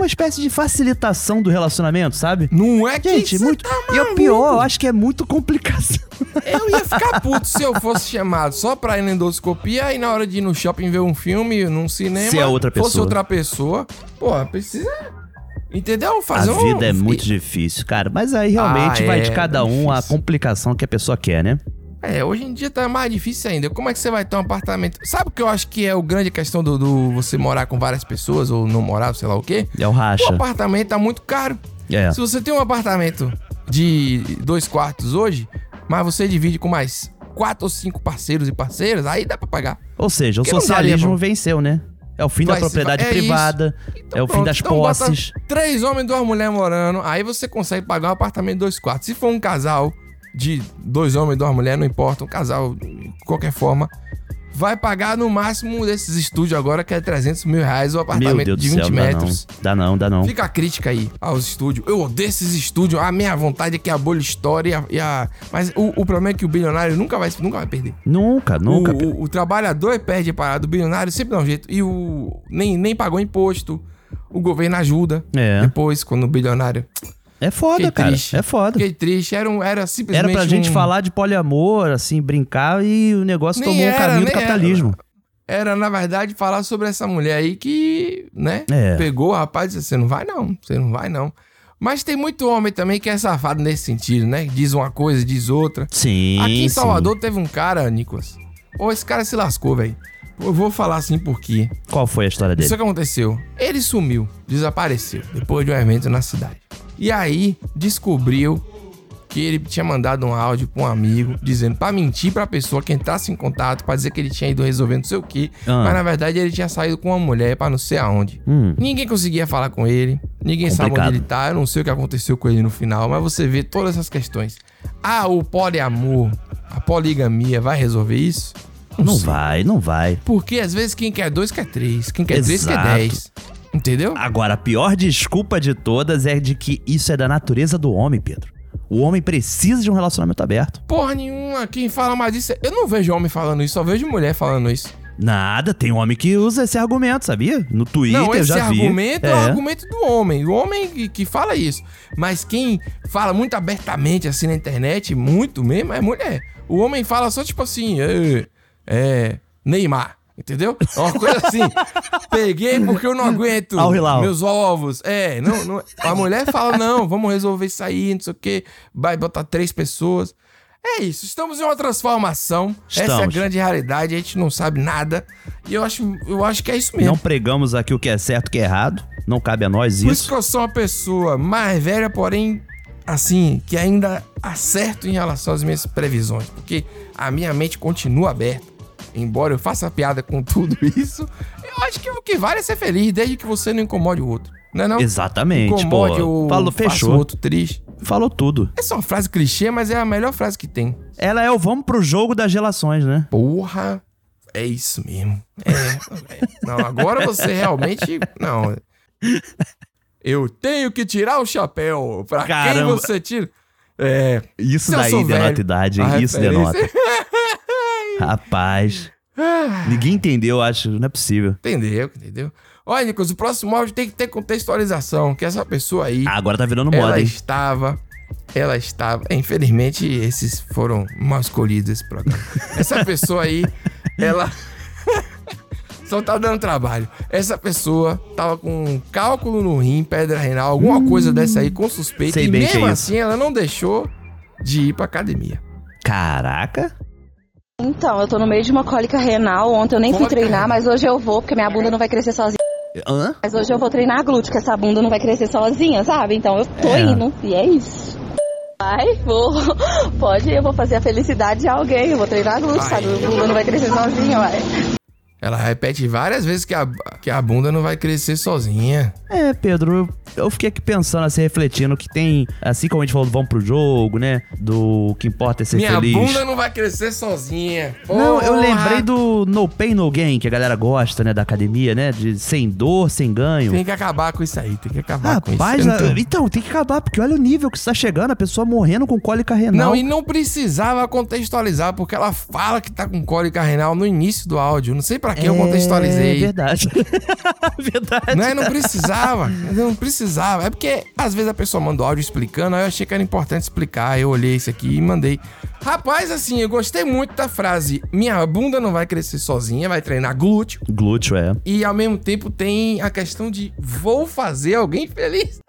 espécie de facilitação do relacionamento, sabe? Não é que gente, muito... tá maluco. E o pior, eu acho que é muito complicação. Eu ia ficar puto se eu fosse chamado só pra ir na endoscopia e na hora de ir no shopping ver um filme, num cinema... Se é outra pessoa. Fosse outra pessoa, porra, precisa... Entendeu? A vida é muito difícil, cara. Mas aí realmente vai de cada um a complicação que a pessoa quer, né? É, hoje em dia tá mais difícil ainda. Como é que você vai ter um apartamento? Sabe o que eu acho que é o grande questão do você morar com várias pessoas ou não morar, sei lá o quê? É o racha. O apartamento tá muito caro. É. Se você tem um apartamento de 2 quartos hoje, mas você divide com mais 4 ou 5 parceiros e parceiras, aí dá pra pagar. Ou seja, porque o socialismo venceu, né? É o fim da propriedade privada, então, é o fim das posses. 3 homens e 2 mulheres morando, aí você consegue pagar um apartamento de 2 quartos. Se for um casal de 2 homens e 2 mulheres, não importa, um casal de qualquer forma, vai pagar no máximo desses estúdios agora, que é 300 mil reais o apartamento de 20 metros. Dá não. Fica a crítica aí aos estúdios. Eu odeio esses estúdios, a minha vontade é que a bolha estoure e a... Mas o problema é que o bilionário nunca vai perder. Nunca. O trabalhador perde a parada, o bilionário sempre dá um jeito. E nem pagou imposto, o governo ajuda. É. Depois, quando o bilionário... É foda, cara. É foda. Fiquei triste. Era simplesmente era pra gente falar de poliamor, assim, brincar, e o negócio nem tomou o caminho do capitalismo. Era, na verdade, falar sobre essa mulher aí que, né, pegou o rapaz e disse, você não vai não. Mas tem muito homem também que é safado nesse sentido, né? Diz uma coisa, diz outra. Sim, aqui em Salvador teve um cara, Nicolas. Esse cara se lascou, velho. Eu vou falar assim porque... Qual foi a história dele? Isso que aconteceu. Ele sumiu, desapareceu, depois de um evento na cidade. E aí, descobriu que ele tinha mandado um áudio pra um amigo, dizendo pra mentir pra pessoa que entrasse em contato, pra dizer que ele tinha ido resolver não sei o quê. Mas, na verdade, ele tinha saído com uma mulher pra não sei aonde. Ninguém conseguia falar com ele, ninguém sabe onde ele tá, eu não sei o que aconteceu com ele no final, mas você vê todas essas questões. O poliamor, a poligamia vai resolver isso? Não vai. Porque, às vezes, quem quer 2 quer 3, quem quer 3 quer 10. Entendeu? Agora, a pior desculpa de todas é de que isso é da natureza do homem, Pedro. O homem precisa de um relacionamento aberto. Porra nenhuma, quem fala mais disso... Eu não vejo homem falando isso, só vejo mulher falando isso. Nada, tem homem que usa esse argumento, sabia? No Twitter eu já vi. Não, esse argumento é o argumento do homem. O homem que fala isso. Mas quem fala muito abertamente assim na internet, muito mesmo, é mulher. O homem fala só tipo assim... Neymar. Entendeu? É uma coisa assim. Peguei porque eu não aguento meus ovos. Não, a mulher fala, não, vamos resolver isso aí, não sei o quê. Vai botar 3 pessoas. É isso, estamos em uma transformação. Estamos. Essa é a grande realidade, a gente não sabe nada. E eu acho que é isso mesmo. Não pregamos aqui o que é certo e o que é errado. Não cabe a nós isso. Por isso que eu sou uma pessoa mais velha, porém, assim, que ainda acerto em relação às minhas previsões. Porque a minha mente continua aberta. Embora eu faça piada com tudo isso, eu acho que o que vale é ser feliz, desde que você não incomode o outro, não é não? Exatamente. Incomode o outro triste. Falou tudo. Essa é uma frase clichê, mas é a melhor frase que tem. Ela é o vamos pro jogo das relações, né? Porra, é isso mesmo. Não, agora você realmente... Não. Eu tenho que tirar o chapéu. Pra quem você tira... É. Isso daí denota idade, hein? Isso denota. Rapaz. Ninguém entendeu, acho. Não é possível. Entendeu. Olha, Nicolas, o próximo áudio tem que ter contextualização, que essa pessoa aí... Agora tá virando moda, hein? Ela estava... Infelizmente, esses foram mal escolhidos, esse programa. Essa pessoa aí, ela... Só tá dando trabalho. Essa pessoa tava com um cálculo no rim, pedra renal, alguma coisa dessa aí, com suspeita. Sei e bem mesmo que é assim, isso. Ela não deixou de ir pra academia. Caraca! Então, eu tô no meio de uma cólica renal. Ontem eu nem fui treinar, mas hoje eu vou, porque minha bunda não vai crescer sozinha. Hã? Mas hoje eu vou treinar glúteo, que essa bunda não vai crescer sozinha, sabe? Então eu tô indo, e é isso. Vai, vou. Pode ir, eu vou fazer a felicidade de alguém. Eu vou treinar glúteo, sabe? A bunda não vai crescer sozinha, vai. Ela repete várias vezes que a bunda não vai crescer sozinha. É, Pedro, eu fiquei aqui pensando, assim, refletindo, que tem, assim como a gente falou do vamos pro jogo, né? Do que importa é ser feliz. Minha bunda não vai crescer sozinha. Porra. Não, eu lembrei do No Pain, No Gain, que a galera gosta, né? Da academia, né? De sem dor, sem ganho. Tem que acabar com isso aí, tem que acabar com isso. Então, tem que acabar, porque olha o nível que está chegando, a pessoa morrendo com cólica renal. Não, e não precisava contextualizar, porque ela fala que tá com cólica renal no início do áudio, não sei pra que eu contextualizei. É verdade. Verdade. Não precisava. É porque às vezes a pessoa manda o áudio explicando, aí eu achei que era importante explicar, eu olhei isso aqui e mandei. Rapaz, assim, eu gostei muito da frase, minha bunda não vai crescer sozinha, vai treinar glúteo. Glúteo, é. E ao mesmo tempo tem a questão de vou fazer alguém feliz.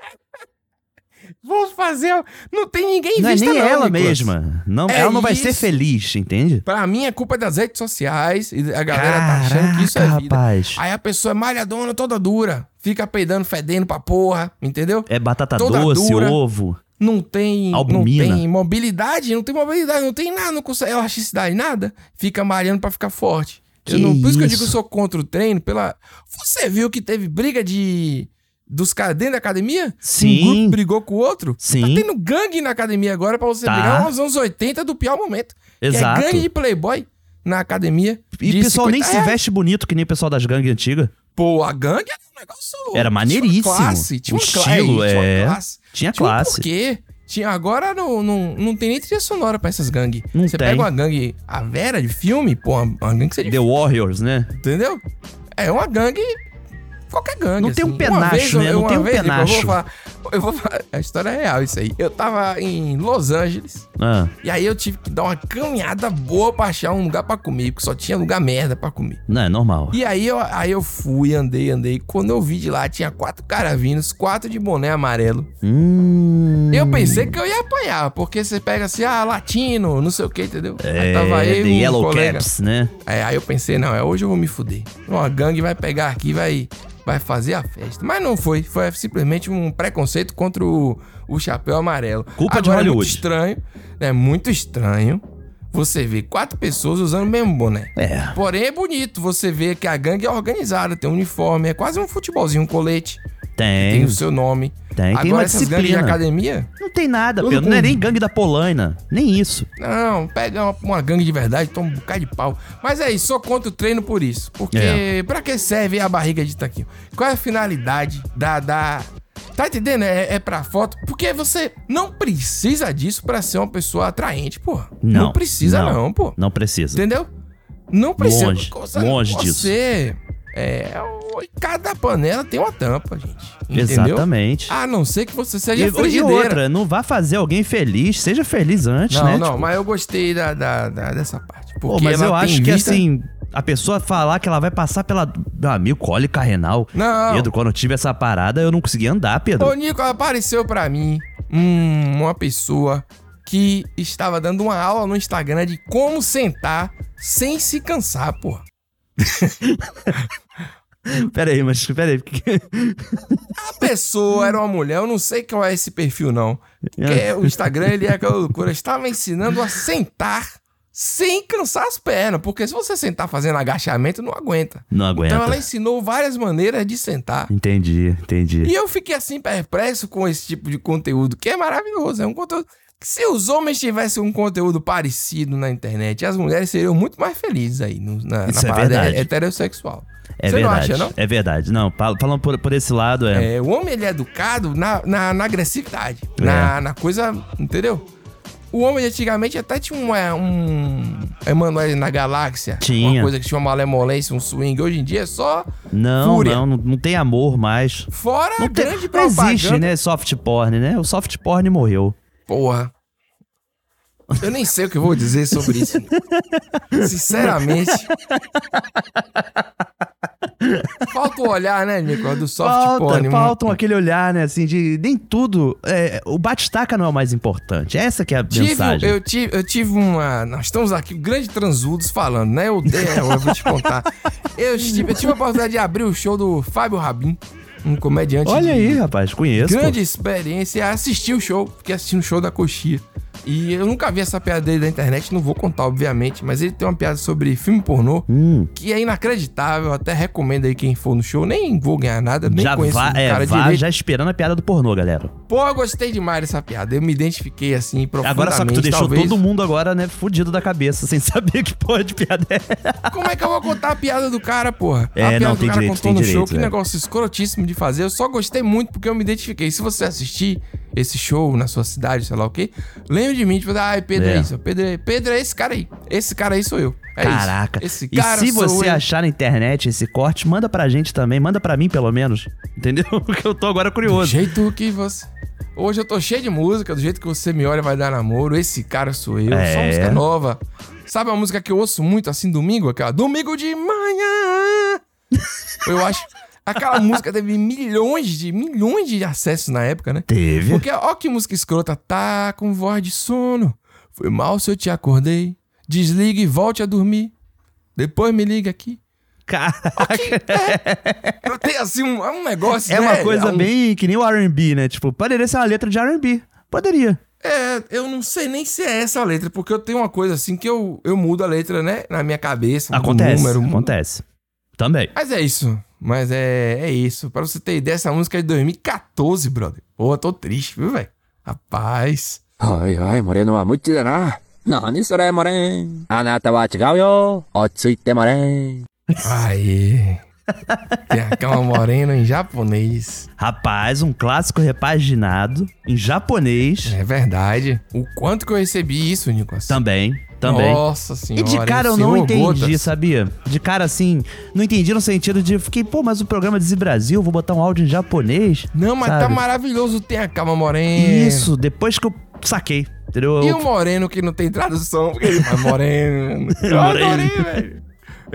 Vou fazer... Não tem ninguém em vista, não. Não é nem ela mesma. Não, ela não vai ser feliz, entende? Pra mim, é culpa das redes sociais. E a galera tá achando que isso é vida. Rapaz. Aí a pessoa é malhadona, toda dura. Fica peidando, fedendo pra porra, entendeu? É batata doce, ovo. Não tem mobilidade, não tem nada. Não consegue elasticidade, nada. Fica malhando pra ficar forte. Por isso que eu digo que eu sou contra o treino. Você viu que teve briga de... Dos caras dentro da academia? Sim. Um grupo brigou com o outro? Sim. Tá tendo gangue na academia agora pra você brigar nos anos 80 do pior momento. Exato. Que é gangue de playboy na academia. E o pessoal nem se veste bonito que nem o pessoal das gangues antigas. Pô, a gangue era um negócio... Era maneiríssimo. Tinha classe. Por quê? Agora não tem nem trilha sonora pra essas gangues. Você pega uma gangue, a Vera de filme, pô, uma gangue que você... The Warriors, né? Entendeu? É uma gangue... Qualquer gangue. Não tem um penacho, né? Não tem um penacho. Eu vou falar. A história é real, isso aí. Eu tava em Los Angeles. E aí eu tive que dar uma caminhada boa pra achar um lugar pra comer. Porque só tinha lugar merda pra comer. Não, é normal. E aí eu fui, andei. Quando eu vi de lá, tinha 4 caras vindos, 4 de boné amarelo. Eu pensei que eu ia apanhar. Porque você pega assim, latino, não sei o que, entendeu? Aí tava eu, The Yellow Caps, né? Aí eu pensei, não, hoje eu vou me fuder. Uma gangue vai pegar aqui e vai fazer a festa. Mas não foi. Foi simplesmente um preconceito contra o chapéu amarelo. Culpa de Hollywood. É muito estranho. É muito estranho você ver 4 pessoas usando o mesmo boné. Porém, é bonito você ver que a gangue é organizada, tem um uniforme, é quase um futebolzinho, um colete. Tem o seu nome. Agora, tem uma essas disciplina. Gangues de academia... Não tem nada, Pedro. Não é nem gangue da Polaina. Nem isso. Não, pega uma gangue de verdade, toma um bocado de pau. Mas é isso, sou contra o treino por isso. Porque pra que serve a barriga de tanquinho? Qual é a finalidade da... Tá entendendo? É pra foto. Porque você não precisa disso pra ser uma pessoa atraente, porra. Não precisa não, pô. Não precisa. Entendeu? Não precisa. Longe disso. Você... cada panela tem uma tampa, gente. Entendeu? Exatamente. A não ser que você seja frigideira. E outra, não vá fazer alguém feliz, seja feliz antes, né? Não, mas eu gostei dessa parte. Porque mas eu acho que assim, a pessoa falar que ela vai passar pela... Meu, cólica renal. Não. Pedro, quando eu tive essa parada, eu não conseguia andar, Pedro. Ô, Nico, apareceu pra mim uma pessoa que estava dando uma aula no Instagram de como sentar sem se cansar, porra. Peraí. A pessoa era uma mulher, eu não sei qual é esse perfil, não. Porque o Instagram, ele é aquela loucura. Estava ensinando a sentar sem cansar as pernas. Porque se você sentar fazendo agachamento, não aguenta. Então ela ensinou várias maneiras de sentar. Entendi. E eu fiquei assim perplexo com esse tipo de conteúdo, que é maravilhoso. É um conteúdo... Se os homens tivessem um conteúdo parecido na internet, as mulheres seriam muito mais felizes aí na parada heterossexual. Você verdade, não acha, não? É verdade. Não, falando por esse lado, O homem, ele é educado na agressividade, na coisa, entendeu? O homem antigamente até tinha um Emanuel na Galáxia. Tinha. Uma coisa que tinha uma malemolência, um swing. Hoje em dia é só fúria. Não tem amor mais. Fora não a grande propaganda. Não existe, né, soft porn, né? O soft porn morreu. Porra. Eu nem sei o que eu vou dizer sobre isso. Sinceramente. Falta o olhar, né, Nico? Do soft porn. Faltam aquele olhar, né, assim, de nem tudo. É, o bate-taca não é o mais importante. Essa que é a mensagem. Eu tive uma... Nós estamos aqui, grandes transudos falando, né? Eu vou te contar. Eu tive a oportunidade de abrir o show do Fábio Rabin, um comediante. Olha aí, rapaz, conheço. Grande experiência. Assisti o show, fiquei assistindo o show da coxinha. E eu nunca vi essa piada dele na internet, não vou contar, obviamente, mas ele tem uma piada sobre filme pornô, que é inacreditável, eu até recomendo aí quem for no show, nem vou ganhar nada, nem já conheço o cara direito. Já esperando a piada do pornô, galera. Pô, eu gostei demais dessa piada, eu me identifiquei assim, profundamente. Agora só que tu deixou todo mundo agora, né, fudido da cabeça, sem saber que porra de piada é. Como é que eu vou contar a piada do cara, porra? É, a piada não, do cara direito, contou no direito, show, que negócio escrotíssimo de fazer, eu só gostei muito porque eu me identifiquei. Se você assistir esse show na sua cidade, sei lá o quê, lembra de mim, tipo, Pedro é isso, Pedro é esse cara aí. Esse cara aí sou eu. É caraca. Isso. Esse cara e se você achar na internet esse corte, manda pra gente também, manda pra mim pelo menos, entendeu? Porque eu tô agora curioso. Do jeito que você... Hoje eu tô cheio de música, do jeito que você me olha vai dar namoro, esse cara sou eu, só música nova. Sabe uma música que eu ouço muito, assim, domingo? Aquela, domingo de manhã. Eu acho... Aquela música teve milhões de acessos na época, né? Teve. Porque, ó que música escrota. Tá com voz de sono. Foi mal se eu te acordei. Desliga e volte a dormir. Depois me liga aqui. Caraca. Okay, eu tenho, assim, um negócio, né? É uma coisa bem que nem o R&B, né? Tipo, poderia ser uma letra de R&B. Poderia. É, eu não sei nem se é essa a letra, porque eu tenho uma coisa, assim, que eu mudo a letra, né? Na minha cabeça. Acontece, acontece. Também. Mas é isso. Mas é isso. Pra você ter ideia, essa música é de 2014, brother. Pô, tô triste, viu, velho? Rapaz. Ai, ai, moreno, há muito daná. Não, nisso é moreno. Anata watigal yo, otsuite moreno. Aí. Tem a calma morena em japonês. Rapaz, um clássico repaginado em japonês. É verdade. O quanto que eu recebi isso, Nicolas? Também. Nossa senhora. E de cara eu não entendi, sabia? De cara assim, não entendi no sentido de... Fiquei, pô, mas o programa This Is Brasil, vou botar um áudio em japonês? Não, mas sabe? Tá maravilhoso, tem a calma morena. Isso, depois que eu saquei, entendeu? E o moreno que não tem tradução, porque ele fala moreno. Eu adorei, velho.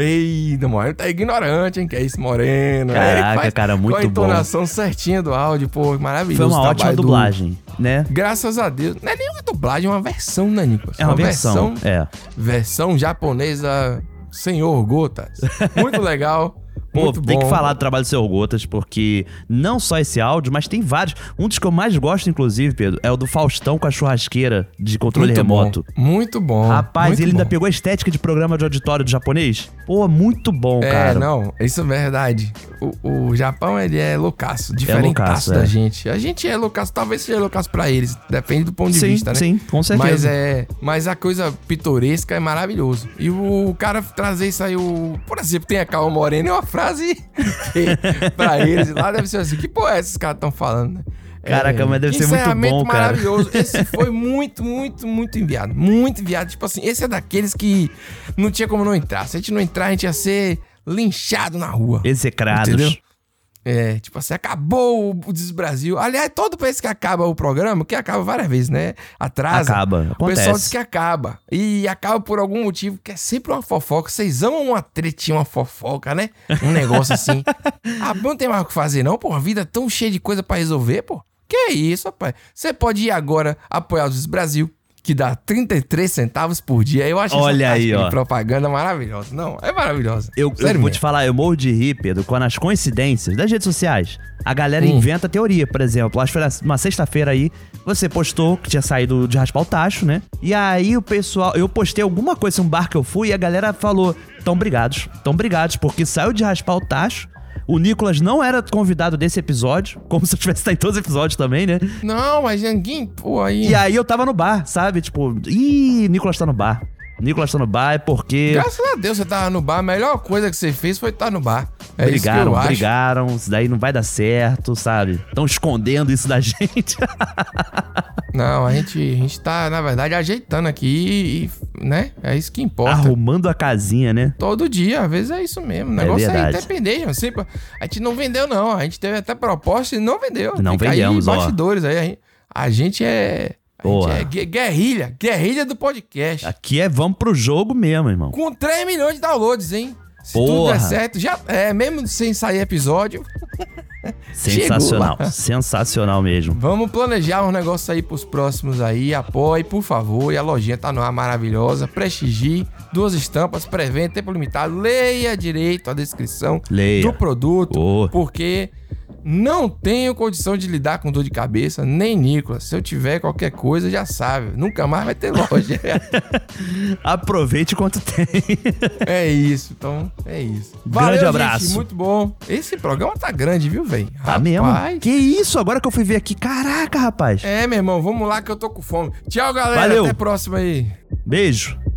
Ei, do moreno tá ignorante, hein? Que é isso, moreno. Caraca, cara, muito bom. Com a entonação certinha do áudio, pô, maravilhoso. Foi uma ótima dublagem, né? Graças a Deus. Não é nem uma dublagem, é uma versão, né, Nicolas? É uma versão, é. Versão japonesa, Senhor Gotas. Muito legal. Pô, tem que falar do trabalho do Senhor Gotas, porque não só esse áudio, mas tem vários. Um dos que eu mais gosto, inclusive, Pedro, é o do Faustão com a churrasqueira de controle remoto. Muito bom. Rapaz, muito ele ainda pegou a estética de programa de auditório do japonês. Pô, muito bom, cara. É, não, isso é verdade. O Japão, ele é loucaço, diferentaço da gente. A gente é loucaço, talvez seja loucaço pra eles, depende do ponto de vista, né? Sim, com certeza. Mas a coisa pitoresca é maravilhoso. E o cara trazer isso aí, por exemplo, tem a calma morena, é uma frase que, pra eles lá deve ser assim, que porra é esses caras estão falando, né? Caraca, mas deve ser muito bom, cara. Maravilhoso. Esse foi muito, muito, muito enviado. Muito enviado. Tipo assim, esse é daqueles que não tinha como não entrar. Se a gente não entrar, a gente ia ser linchado na rua. Execrados. Entendeu? É, tipo assim, acabou o This Is Brasil. Aliás, todo país que acaba o programa, que acaba várias vezes, né? Atrasa. Acaba, acontece. O pessoal diz que acaba. E acaba por algum motivo, que é sempre uma fofoca. Vocês amam uma tretinha, uma fofoca, né? Um negócio assim. Não tem mais o que fazer não, pô. A vida é tão cheia de coisa pra resolver, pô. Que isso, rapaz. Você pode ir agora apoiar o This Is Brasil, que dá 33 centavos por dia. Eu acho essa propaganda maravilhosa. Não, é maravilhosa. Eu vou te falar, eu morro de rir, Pedro, quando as coincidências das redes sociais, a galera inventa teoria, por exemplo. Acho que foi uma sexta-feira aí, você postou que tinha saído de raspar o tacho, né? E aí o pessoal, eu postei alguma coisa, um bar que eu fui, e a galera falou, tão brigados, porque saiu de raspar o tacho. O Nicolas não era convidado desse episódio, como se eu tivesse estado em todos os episódios também, né? Não, mas ninguém, pô, aí... E aí eu tava no bar, sabe? Tipo, Nicolas tá no bar. Nicolas tá no bar é porque... Graças a Deus você tava no bar. A melhor coisa que você fez foi estar no bar. É brigaram, isso que eu brigaram. Acho. Isso daí não vai dar certo, sabe? Estão escondendo isso da gente. Não, a gente tá, na verdade, ajeitando aqui e, né? É isso que importa. Arrumando a casinha, né? Todo dia. Às vezes é isso mesmo. O negócio é independente. Assim, a gente não vendeu, não. A gente teve até proposta e não vendeu. Não vendemos, ó. Bastidores aí. A gente é... Porra. É guerrilha do podcast. Aqui é vamos pro jogo mesmo, irmão. Com 3 milhões de downloads, hein? Se Porra. Tudo der certo, já é mesmo sem sair episódio. Sensacional, sensacional mesmo. Vamos planejar um negócio aí pros próximos aí. Apoie, por favor. E a lojinha tá no ar maravilhosa. Prestigie, 2 estampas, pré-venda, tempo limitado. Leia direito a descrição do produto, porque... Não tenho condição de lidar com dor de cabeça, nem Nicolas. Se eu tiver qualquer coisa, já sabe. Nunca mais vai ter loja. Aproveite quanto tem. É isso, então. É isso. Valeu, grande abraço. Gente, muito bom. Esse programa tá grande, viu, velho? Tá mesmo? Que isso? Agora que eu fui ver aqui. Caraca, rapaz. É, meu irmão. Vamos lá que eu tô com fome. Tchau, galera. Valeu. Até a próxima aí. Beijo.